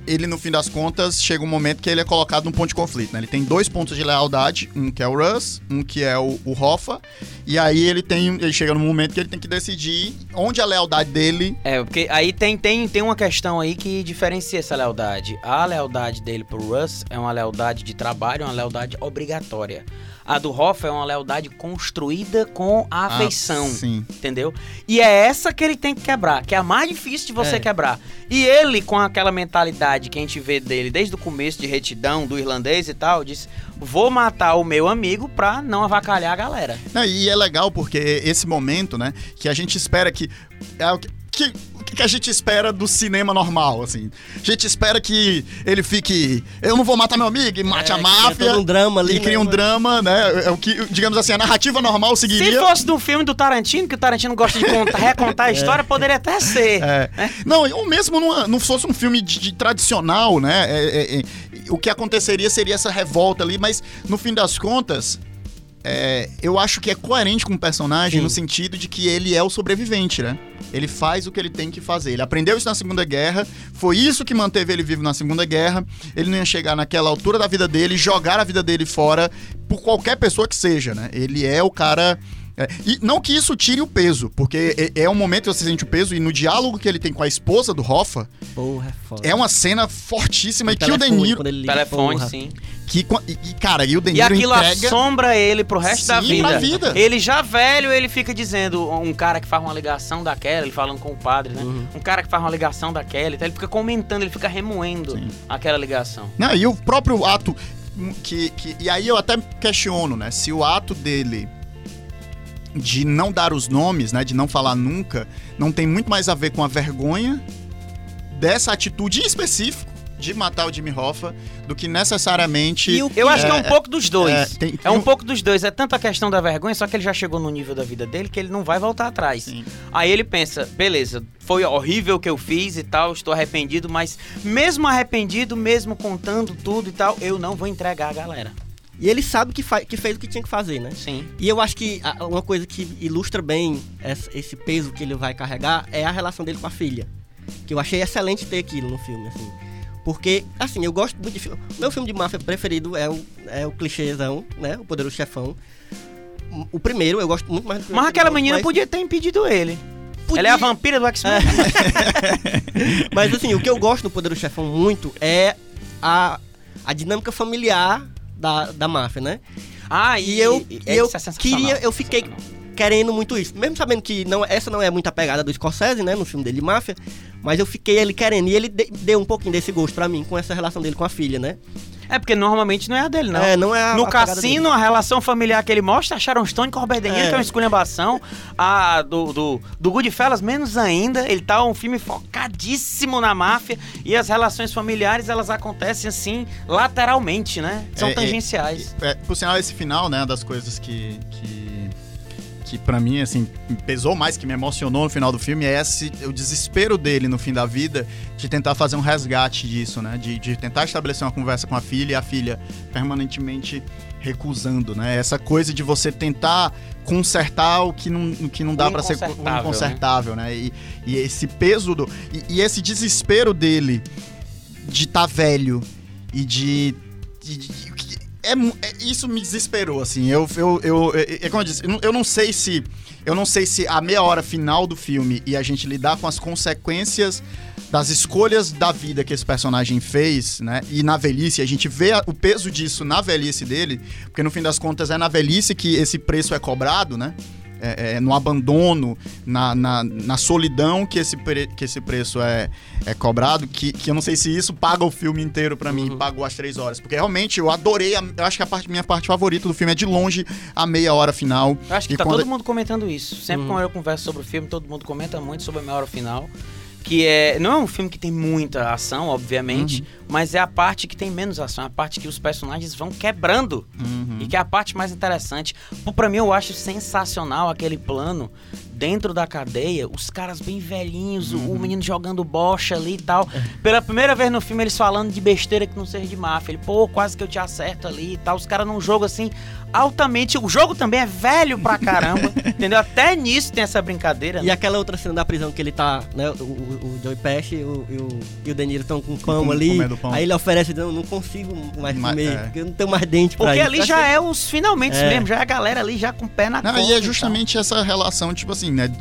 ele, no fim das contas, chega um momento que ele é colocado num ponto de conflito, né? Ele tem 2 pontos de lealdade, um que é o Russ, um que é o Hoffa, e aí ele chega num momento que ele tem que decidir onde a lealdade dele... porque aí tem uma questão aí que diferencia essa lealdade. A lealdade dele pro Russ é uma lealdade de trabalho, uma lealdade obrigatória. A do Hoffa é uma lealdade construída com a afeição, sim. Entendeu? E é essa que ele tem que quebrar, que é a mais difícil de você quebrar. E ele, com aquela mentalidade que a gente vê dele desde o começo, de retidão, do irlandês e tal, disse, vou matar o meu amigo pra não avacalhar a galera. E é legal porque esse momento, né, que a gente espera que... o que a gente espera do cinema normal, assim? A gente espera que ele fique... Eu não vou matar meu amigo, e mate a máfia. Cria todo um drama ali. E cria um drama, né? É o que, digamos assim, a narrativa normal seguiria... Se fosse do filme do Tarantino, que o Tarantino gosta de contar, recontar a história, poderia até ser. É. É. Não, ou mesmo não fosse um filme de tradicional, né? O que aconteceria seria essa revolta ali, mas no fim das contas... eu acho que é coerente com o personagem. Sim. No sentido de que ele é o sobrevivente, né? Ele faz o que ele tem que fazer. Ele aprendeu isso na Segunda Guerra, foi isso que manteve ele vivo na Segunda Guerra. Ele não ia chegar naquela altura da vida dele, jogar a vida dele fora por qualquer pessoa que seja, né? Ele é o cara... E não que isso tire o peso, porque é um momento que você sente o peso, e no diálogo que ele tem com a esposa do Hoffa, porra, é uma cena fortíssima, e que o De Niro... Telefone, porra. Sim. Cara, e o De Niro entrega... E aquilo assombra ele pro resto da vida. Pra vida. Ele já velho, ele fica dizendo, um cara que faz uma ligação daquela, ele falando com o padre, né? Uhum. Um cara que faz uma ligação daquela, então ele fica comentando, ele fica remoendo. Sim. Aquela ligação. Não, e o próprio ato, e aí eu até questiono, né? Se o ato dele... de não dar os nomes, né, de não falar nunca, não tem muito mais a ver com a vergonha dessa atitude em específico de matar o Jimmy Hoffa do que necessariamente... Eu acho que é um pouco dos dois. Um pouco dos dois. É tanto a questão da vergonha, só que ele já chegou no nível da vida dele que ele não vai voltar atrás. Sim. Aí ele pensa, beleza, foi horrível o que eu fiz e tal, estou arrependido, mas mesmo arrependido, mesmo contando tudo e tal, eu não vou entregar a galera. E ele sabe que fez o que tinha que fazer, né? Sim. E eu acho que uma coisa que ilustra bem esse peso que ele vai carregar é a relação dele com a filha. Que eu achei excelente ter aquilo no filme, assim. Porque, assim, eu gosto muito de filme. Meu filme de máfia preferido é o clichêzão, né? O Poderoso Chefão. O primeiro, eu gosto muito mais do filme. Mas aquela menina podia ter impedido ele. Ela é a vampira do X-Men. Mas, assim, o que eu gosto do Poderoso Chefão muito é a dinâmica familiar da máfia, né? Eu fiquei querendo muito isso. Mesmo sabendo que essa não é muito a pegada do Scorsese, né? No filme dele de máfia. Mas eu fiquei ele querendo. E ele deu um pouquinho desse gosto pra mim, com essa relação dele com a filha, né? É, porque normalmente não é a dele, não. Não é a No Cassino, a relação familiar que ele mostra, a Sharon Stone com o Robert De Niro, que é uma esculhambação, a do Goodfellas, menos ainda. Ele tá um filme focadíssimo na máfia, e as relações familiares, elas acontecem assim, lateralmente, né? São tangenciais. Por sinal, esse final, né, das coisas que pra mim, assim, pesou mais, que me emocionou no final do filme, é o desespero dele no fim da vida de tentar fazer um resgate disso, né? De tentar estabelecer uma conversa com a filha, e a filha permanentemente recusando, né? Essa coisa de você tentar consertar o que não dá pra ser inconsertável, né? E esse peso e esse desespero dele de tá velho e de isso me desesperou, assim. Como eu disse, eu não sei se a meia hora final do filme e a gente lidar com as consequências das escolhas da vida que esse personagem fez, né? E na velhice, a gente vê o peso disso na velhice dele, porque no fim das contas é na velhice que esse preço é cobrado, né? No abandono, na solidão que esse preço é cobrado, que eu não sei se isso paga o filme inteiro pra mim, pagou as 3 horas, porque realmente eu adorei, eu acho que minha parte favorita do filme é de longe a meia hora final. Eu acho que tá todo mundo comentando isso, sempre quando eu converso sobre o filme, todo mundo comenta muito sobre a meia hora final, que não é um filme que tem muita ação, obviamente, mas é a parte que tem menos ação, é a parte que os personagens vão quebrando, e que é a parte mais interessante. Pra mim, eu acho sensacional aquele plano dentro da cadeia, os caras bem velhinhos, o menino jogando bocha ali e tal. Pela primeira vez no filme, eles falando de besteira que não seja de máfia. Ele, quase que eu te acerto ali e tal. Os caras num jogo, assim, altamente... O jogo também é velho pra caramba, entendeu? Até nisso tem essa brincadeira. E aquela outra cena da prisão que ele tá, né? O Joe Pesci e o De Niro estão com pão ali. Pão. Aí ele oferece, não consigo mais comer, porque eu não tenho mais dente pra isso. Porque ali já é os finalmente mesmo, já é a galera ali já com o pé na conta. E é justamente essa relação, tipo assim, né?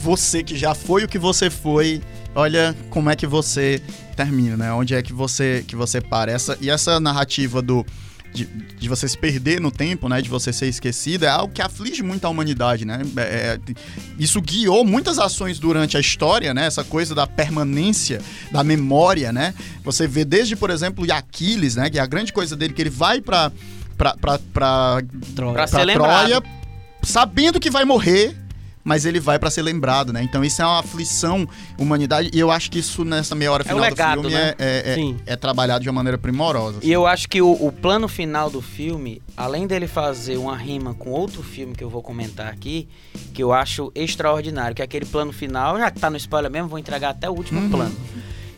Você que já foi o que você foi, olha como é que você termina, né? Onde é que você para. Essa narrativa de você se perder no tempo, né? De você ser esquecido, é algo que aflige muito a humanidade, né? Isso guiou muitas ações durante a história, né? Essa coisa da permanência, da memória, né? Você vê desde, por exemplo, Aquiles, né? Que é a grande coisa dele, que ele vai pra Troia, sabendo que vai morrer, mas ele vai pra ser lembrado, né? Então isso é uma aflição, humanidade, e eu acho que isso nessa meia hora final legado, do filme, né? é trabalhado de uma maneira primorosa. Assim. E eu acho que o plano final do filme, além dele fazer uma rima com outro filme que eu vou comentar aqui, que eu acho extraordinário, que é aquele plano final, já que tá no spoiler mesmo, vou entregar até o último plano,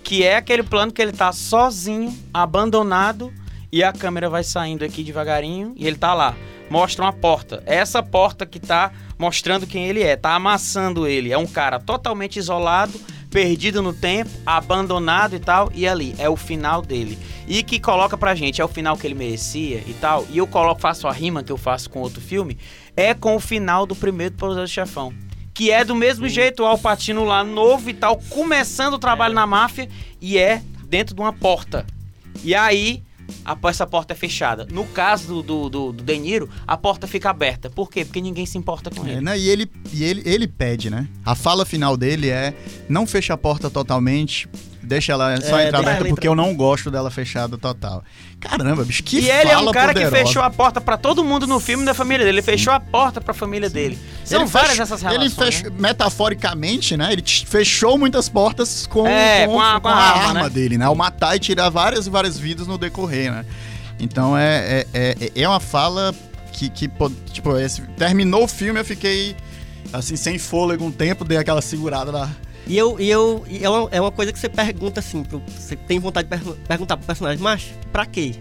que é aquele plano que ele tá sozinho, abandonado, e a câmera vai saindo aqui devagarinho e ele tá lá. Mostra uma porta. É essa porta que tá mostrando quem ele é. Tá amassando ele. É um cara totalmente isolado, perdido no tempo, abandonado e tal. E ali, é o final dele. E que coloca pra gente, é o final que ele merecia e tal. E eu faço a rima que eu faço com outro filme. É com o final do primeiro Poderoso Chefão. Que é do mesmo jeito, o Al Pacino lá novo e tal, começando o trabalho na máfia. E é dentro de uma porta. E aí... essa porta é fechada. No caso do De Niro, a porta fica aberta. Por quê? Porque ninguém se importa com ele. Né? E ele pede, né? A fala final dele é: não fecha a porta totalmente, deixa ela só entrar aberta, porque eu não gosto dela fechada total. Caramba, bicho, que fala ele é um cara poderosa. Que fechou a porta pra todo mundo no filme da família dele. Ele fechou a porta pra família dele. São várias essas relações. Ele fechou, né? Metaforicamente, né? Ele fechou muitas portas com a arma, né? dele, né? Ao matar e tirar várias e várias vidas no decorrer, né? Então é uma fala que terminou o filme, eu fiquei assim, sem fôlego um tempo, dei aquela segurada lá. É uma coisa que você pergunta assim, você tem vontade de perguntar pro personagem, mas pra quê?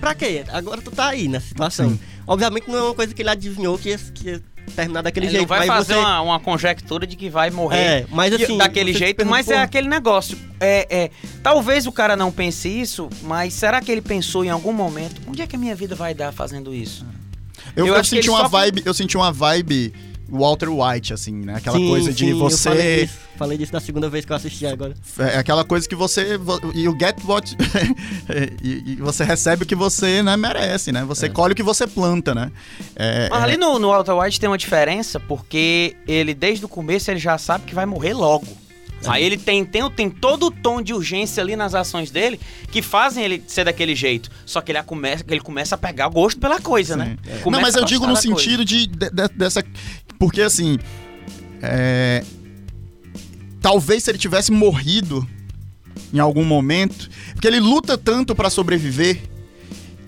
Pra quê? Agora tu tá aí nessa situação. Sim. Obviamente não é uma coisa que ele adivinhou que ia terminar daquele jeito. Ele vai fazer uma conjectura de que vai morrer mas, assim, daquele jeito, mas é aquele negócio. Talvez o cara não pense isso, mas será que ele pensou em algum momento, onde é que a minha vida vai dar fazendo isso? Eu senti uma vibe... Walter White, assim, né? Aquela coisa de você... Eu falei disso na segunda vez que eu assisti agora. É aquela coisa que você... You get what... e você recebe o que você, né, merece, né? Você colhe o que você planta, né? Mas ali no Walter White tem uma diferença, porque ele, desde o começo, ele já sabe que vai morrer logo. Aí ele tem todo o tom de urgência ali nas ações dele que fazem ele ser daquele jeito. Só que ele começa a pegar gosto pela coisa, Sim. né? Não, mas eu digo no sentido dessa... Porque, assim, talvez se ele tivesse morrido em algum momento... Porque ele luta tanto pra sobreviver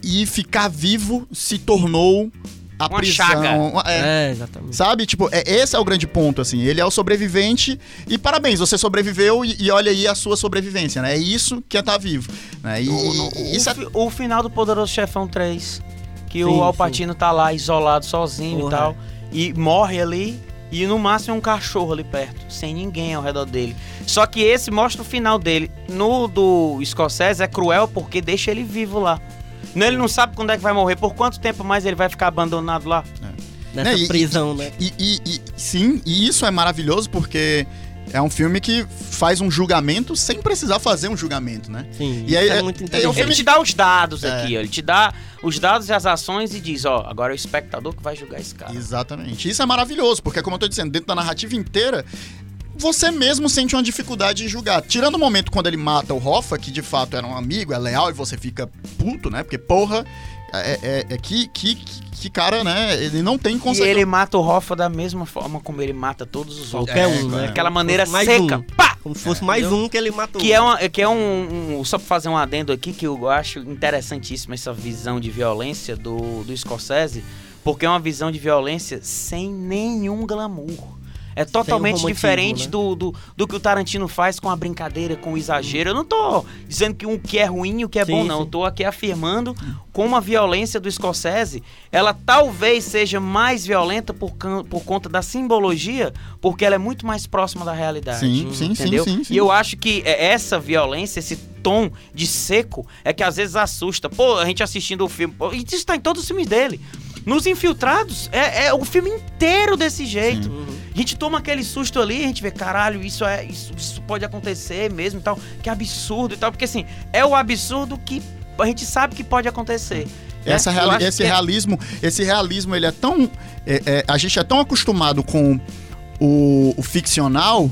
e ficar vivo se tornou... A prisão, uma chaga. Exatamente. Sabe? Tipo, esse é o grande ponto, assim. Ele é o sobrevivente e parabéns, você sobreviveu e olha aí a sua sobrevivência, né? É isso que é estar vivo. Né? O final do Poderoso Chefão 3, que o Al Pacino tá lá isolado sozinho e tal, e morre ali e no máximo um cachorro ali perto, sem ninguém ao redor dele. Só que esse mostra o final dele. No do Scorsese é cruel porque deixa ele vivo lá. Ele não sabe quando é que vai morrer, por quanto tempo mais ele vai ficar abandonado lá. Nessa prisão, né? E isso é maravilhoso porque é um filme que faz um julgamento sem precisar fazer um julgamento, né? Sim, e aí, é muito interessante. Ele te dá os dados aqui, ó. Ele te dá os dados e as ações e diz, ó, agora é o espectador que vai julgar esse cara. Exatamente. Isso é maravilhoso, porque como eu tô dizendo, dentro da narrativa inteira... Você mesmo sente uma dificuldade em julgar. Tirando o momento quando ele mata o Hoffa, que de fato era um amigo, é leal, e você fica puto, né? Porque, porra, que cara, né? Ele não tem consequência. E ele mata o Hoffa da mesma forma como ele mata todos os outros. Aquela maneira seca. Pá! Como se fosse mais um que ele matou. Só pra fazer um adendo aqui, que eu acho interessantíssima essa visão de violência do Scorsese, porque é uma visão de violência sem nenhum glamour. É totalmente diferente, né? do que o Tarantino faz com a brincadeira, com o exagero. Eu não tô dizendo que um que é ruim e o que é bom, não. Eu tô aqui afirmando como a violência do Scorsese, ela talvez seja mais violenta por conta da simbologia, porque ela é muito mais próxima da realidade. Sim, entendeu? E eu acho que essa violência, esse tom de seco, é que às vezes assusta. Pô, a gente assistindo o filme... E isso tá em todos os filmes dele. Nos Infiltrados, é o filme inteiro desse jeito. Sim. A gente toma aquele susto ali, a gente vê, caralho, isso pode acontecer mesmo e tal, que absurdo e tal, porque assim, é o absurdo que a gente sabe que pode acontecer. Esse realismo, ele é tão... a gente é tão acostumado com o ficcional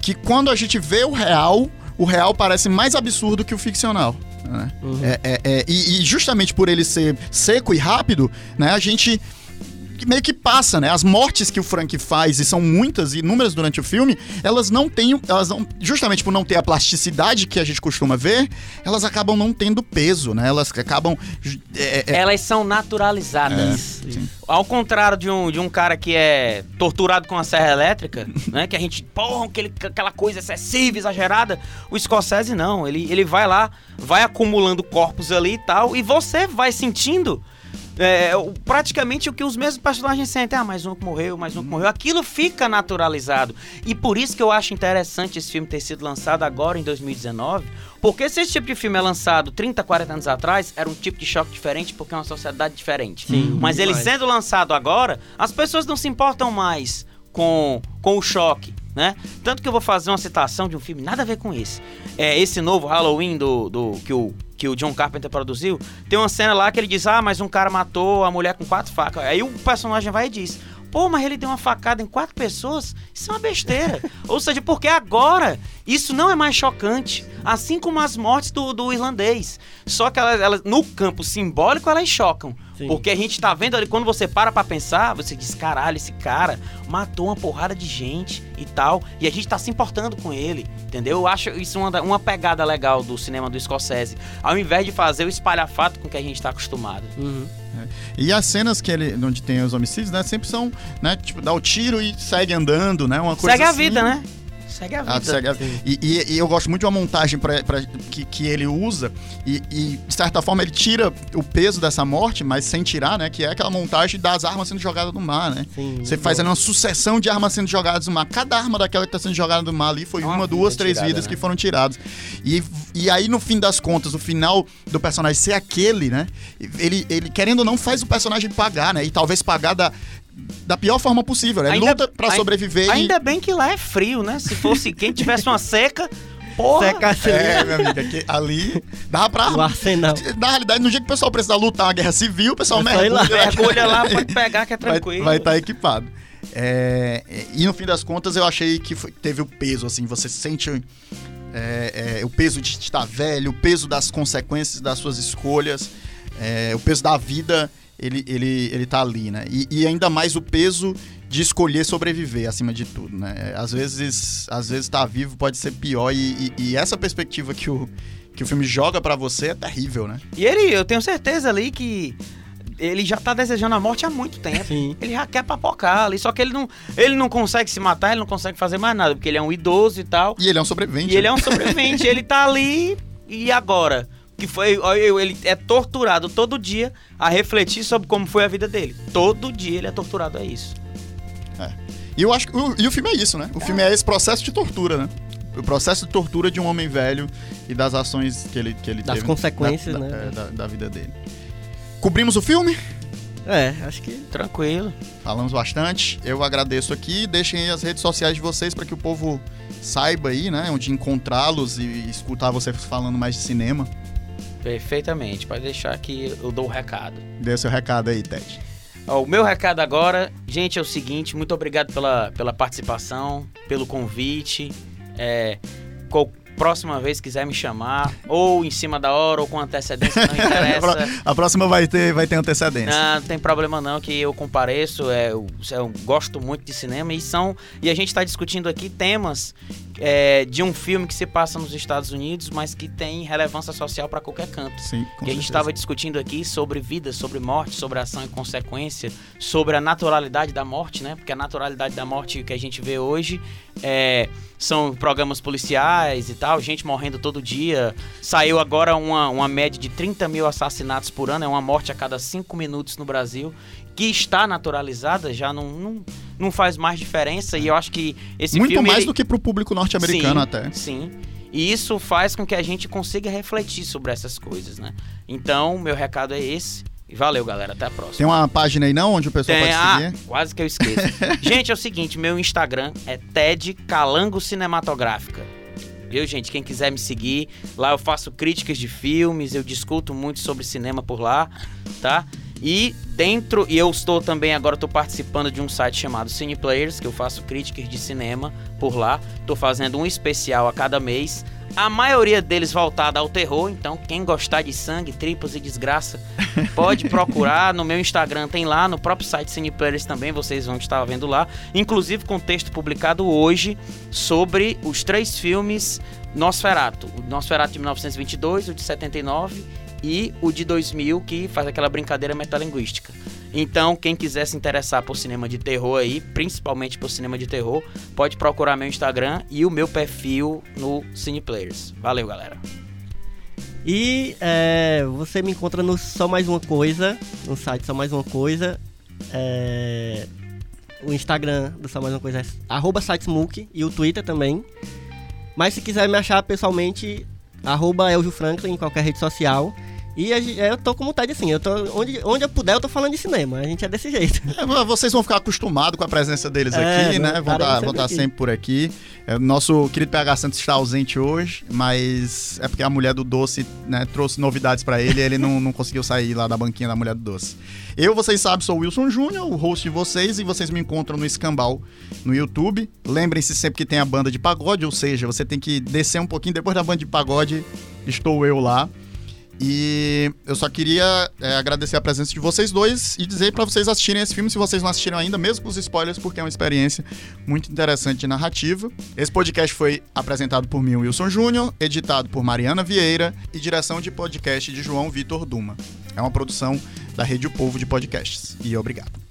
que quando a gente vê o real parece mais absurdo que o ficcional. Né? Uhum. E justamente por ele ser seco e rápido, né, a gente meio que passa, né? As mortes que o Frank faz, e são muitas e inúmeras durante o filme, elas não têm, elas não, justamente por não ter a plasticidade que a gente costuma ver, elas acabam não tendo peso, né? Elas acabam... Elas são naturalizadas. Ao contrário de um cara que é torturado com a serra elétrica, né? Que a gente, aquela coisa excessiva, exagerada. O Scorsese não, ele vai lá, vai acumulando corpos ali e tal, e você vai sentindo... praticamente o que os mesmos personagens sentem. Ah, mais um que morreu. Aquilo fica naturalizado. E por isso que eu acho interessante esse filme ter sido lançado agora em 2019. Porque se esse tipo de filme é lançado 30, 40 anos atrás, era um tipo de choque diferente, porque é uma sociedade diferente. Sim, mas ele sendo lançado agora, as pessoas não se importam mais com o choque, né? Tanto que eu vou fazer uma citação de um filme nada a ver com esse. Esse novo Halloween que o John Carpenter produziu, tem uma cena lá que ele diz, mas um cara matou a mulher com 4 facas. Aí o personagem vai e diz, mas ele deu uma facada em 4 pessoas? Isso é uma besteira. Ou seja, porque agora isso não é mais chocante, assim como as mortes do irlandês. Só que elas no campo simbólico, elas chocam. Sim. Porque a gente tá vendo ali, quando você para pra pensar, você diz, caralho, esse cara matou uma porrada de gente e tal, e a gente tá se importando com ele, entendeu? Eu acho isso uma pegada legal do cinema do Scorsese, ao invés de fazer o espalhafato com que a gente tá acostumado. Uhum. E as cenas que onde tem os homicídios, né, sempre são, né, tipo, dá o tiro e segue andando, né, uma coisa assim. Segue a vida, né? Segue a vida. E eu gosto muito de uma montagem que ele usa, e de certa forma ele tira o peso dessa morte, mas sem tirar, né? Que é aquela montagem das armas sendo jogadas no mar, né? Sim, você faz ali uma sucessão de armas sendo jogadas no mar. Cada arma daquela que tá sendo jogada no mar ali foi uma, 2, 3 tirada, vidas, né? Que foram tiradas. E aí, no fim das contas, o final do personagem ser aquele, né? Ele querendo ou não, faz o personagem pagar, né? E talvez pagar da pior forma possível, né? Ainda, luta pra sobreviver. Ainda bem que lá é frio, né? Se fosse quente, tivesse uma seca... Porra! Seca assim. Meu amigo, que ali dá pra... O arsenal. Na realidade, no dia que o pessoal precisar lutar uma guerra civil, o pessoal mergulha lá, pode pegar que é tranquilo. Vai estar equipado. E no fim das contas, eu achei que teve o peso, assim, você sente... o peso de estar velho, o peso das consequências das suas escolhas, o peso da vida, ele tá ali, né? E ainda mais o peso de escolher sobreviver, acima de tudo, né? Às vezes tá vivo pode ser pior, e essa perspectiva que o filme joga pra você é terrível, né? E eu tenho certeza ali que ele já tá desejando a morte há muito tempo. Sim. Ele já quer papocar ali, só que ele não consegue se matar, ele não consegue fazer mais nada, porque ele é um idoso e tal. E ele é um sobrevivente. Ele tá ali, e agora? Ele é torturado todo dia a refletir sobre como foi a vida dele. Todo dia ele é torturado a isso. E eu acho que o filme é isso, né? O filme é esse processo de tortura, né? O processo de tortura de um homem velho e das ações que ele das teve. Das consequências, né? Da vida dele. Cobrimos o filme? Acho que tranquilo. Falamos bastante. Eu agradeço aqui. Deixem aí as redes sociais de vocês para que o povo saiba aí, né? Onde encontrá-los e escutar vocês falando mais de cinema. Perfeitamente. Pode deixar que eu dou o recado. Dê seu recado aí, Ted. O meu recado agora, gente, é o seguinte. Muito obrigado pela participação, pelo convite. Próxima vez quiser me chamar, ou em cima da hora, ou com antecedência, não interessa. A próxima vai ter antecedência. Não tem problema não, que eu compareço, eu gosto muito de cinema, e a gente está discutindo aqui temas de um filme que se passa nos Estados Unidos, mas que tem relevância social para qualquer canto. Sim, com certeza. E a gente estava discutindo aqui sobre vida, sobre morte, sobre ação e consequência, sobre a naturalidade da morte, né? Porque a naturalidade da morte que a gente vê hoje são programas policiais e tal, gente morrendo todo dia. Saiu agora uma média de 30 mil assassinatos por ano, é uma morte a cada 5 minutos no Brasil, que está naturalizada, já não faz mais diferença, e eu acho que esse filme... Muito mais do que pro público norte-americano, sim, até. Sim, e isso faz com que a gente consiga refletir sobre essas coisas, né? Então, meu recado é esse. Valeu, galera. Até a próxima. Tem uma página aí, não? Onde o pessoal pode seguir? Quase que eu esqueço. Gente, é o seguinte. Meu Instagram é Ted Calango Cinematográfica. Viu, gente? Quem quiser me seguir. Lá eu faço críticas de filmes. Eu discuto muito sobre cinema por lá, tá? E eu estou também agora, estou participando de um site chamado Cineplayers, que eu faço críticas de cinema por lá. Estou fazendo um especial a cada mês. A maioria deles voltada ao terror, então quem gostar de sangue, tripas e desgraça, pode procurar. No meu Instagram tem lá, no próprio site Cineplayers também, vocês vão estar vendo lá. Inclusive com texto publicado hoje sobre os 3 filmes Nosferatu. O Nosferatu de 1922, o de 79 e o de 2000, que faz aquela brincadeira metalinguística. Então, quem quiser se interessar por cinema de terror aí, principalmente por cinema de terror, pode procurar meu Instagram e o meu perfil no Cineplayers. Valeu, galera. E você me encontra no Só Mais Uma Coisa, no site Só Mais Uma Coisa. O Instagram do Só Mais Uma Coisa é @sitesmook e o Twitter também. Mas se quiser me achar pessoalmente, @ElgioFranklin em qualquer rede social. E eu tô com vontade assim, onde eu puder eu tô falando de cinema, a gente é desse jeito. Vocês vão ficar acostumados com a presença deles aqui, né? Vão estar sempre por aqui. Nosso querido PH Santos está ausente hoje, mas é porque a mulher do doce, né, trouxe novidades pra ele e ele não conseguiu sair lá da banquinha da mulher do doce. Eu, vocês sabem, sou o Wilson Júnior, o host de vocês, e vocês me encontram no Escambau, no YouTube. Lembrem-se sempre que tem a banda de pagode, ou seja, você tem que descer um pouquinho, depois da banda de pagode estou eu lá. E eu só queria agradecer a presença de vocês dois e dizer pra vocês assistirem esse filme, se vocês não assistiram ainda, mesmo com os spoilers, porque é uma experiência muito interessante de narrativa. Esse podcast foi apresentado por mim, Wilson Júnior, editado por Mariana Vieira e direção de podcast de João Vitor Duma. É uma produção da Rede O Povo de Podcasts. E obrigado.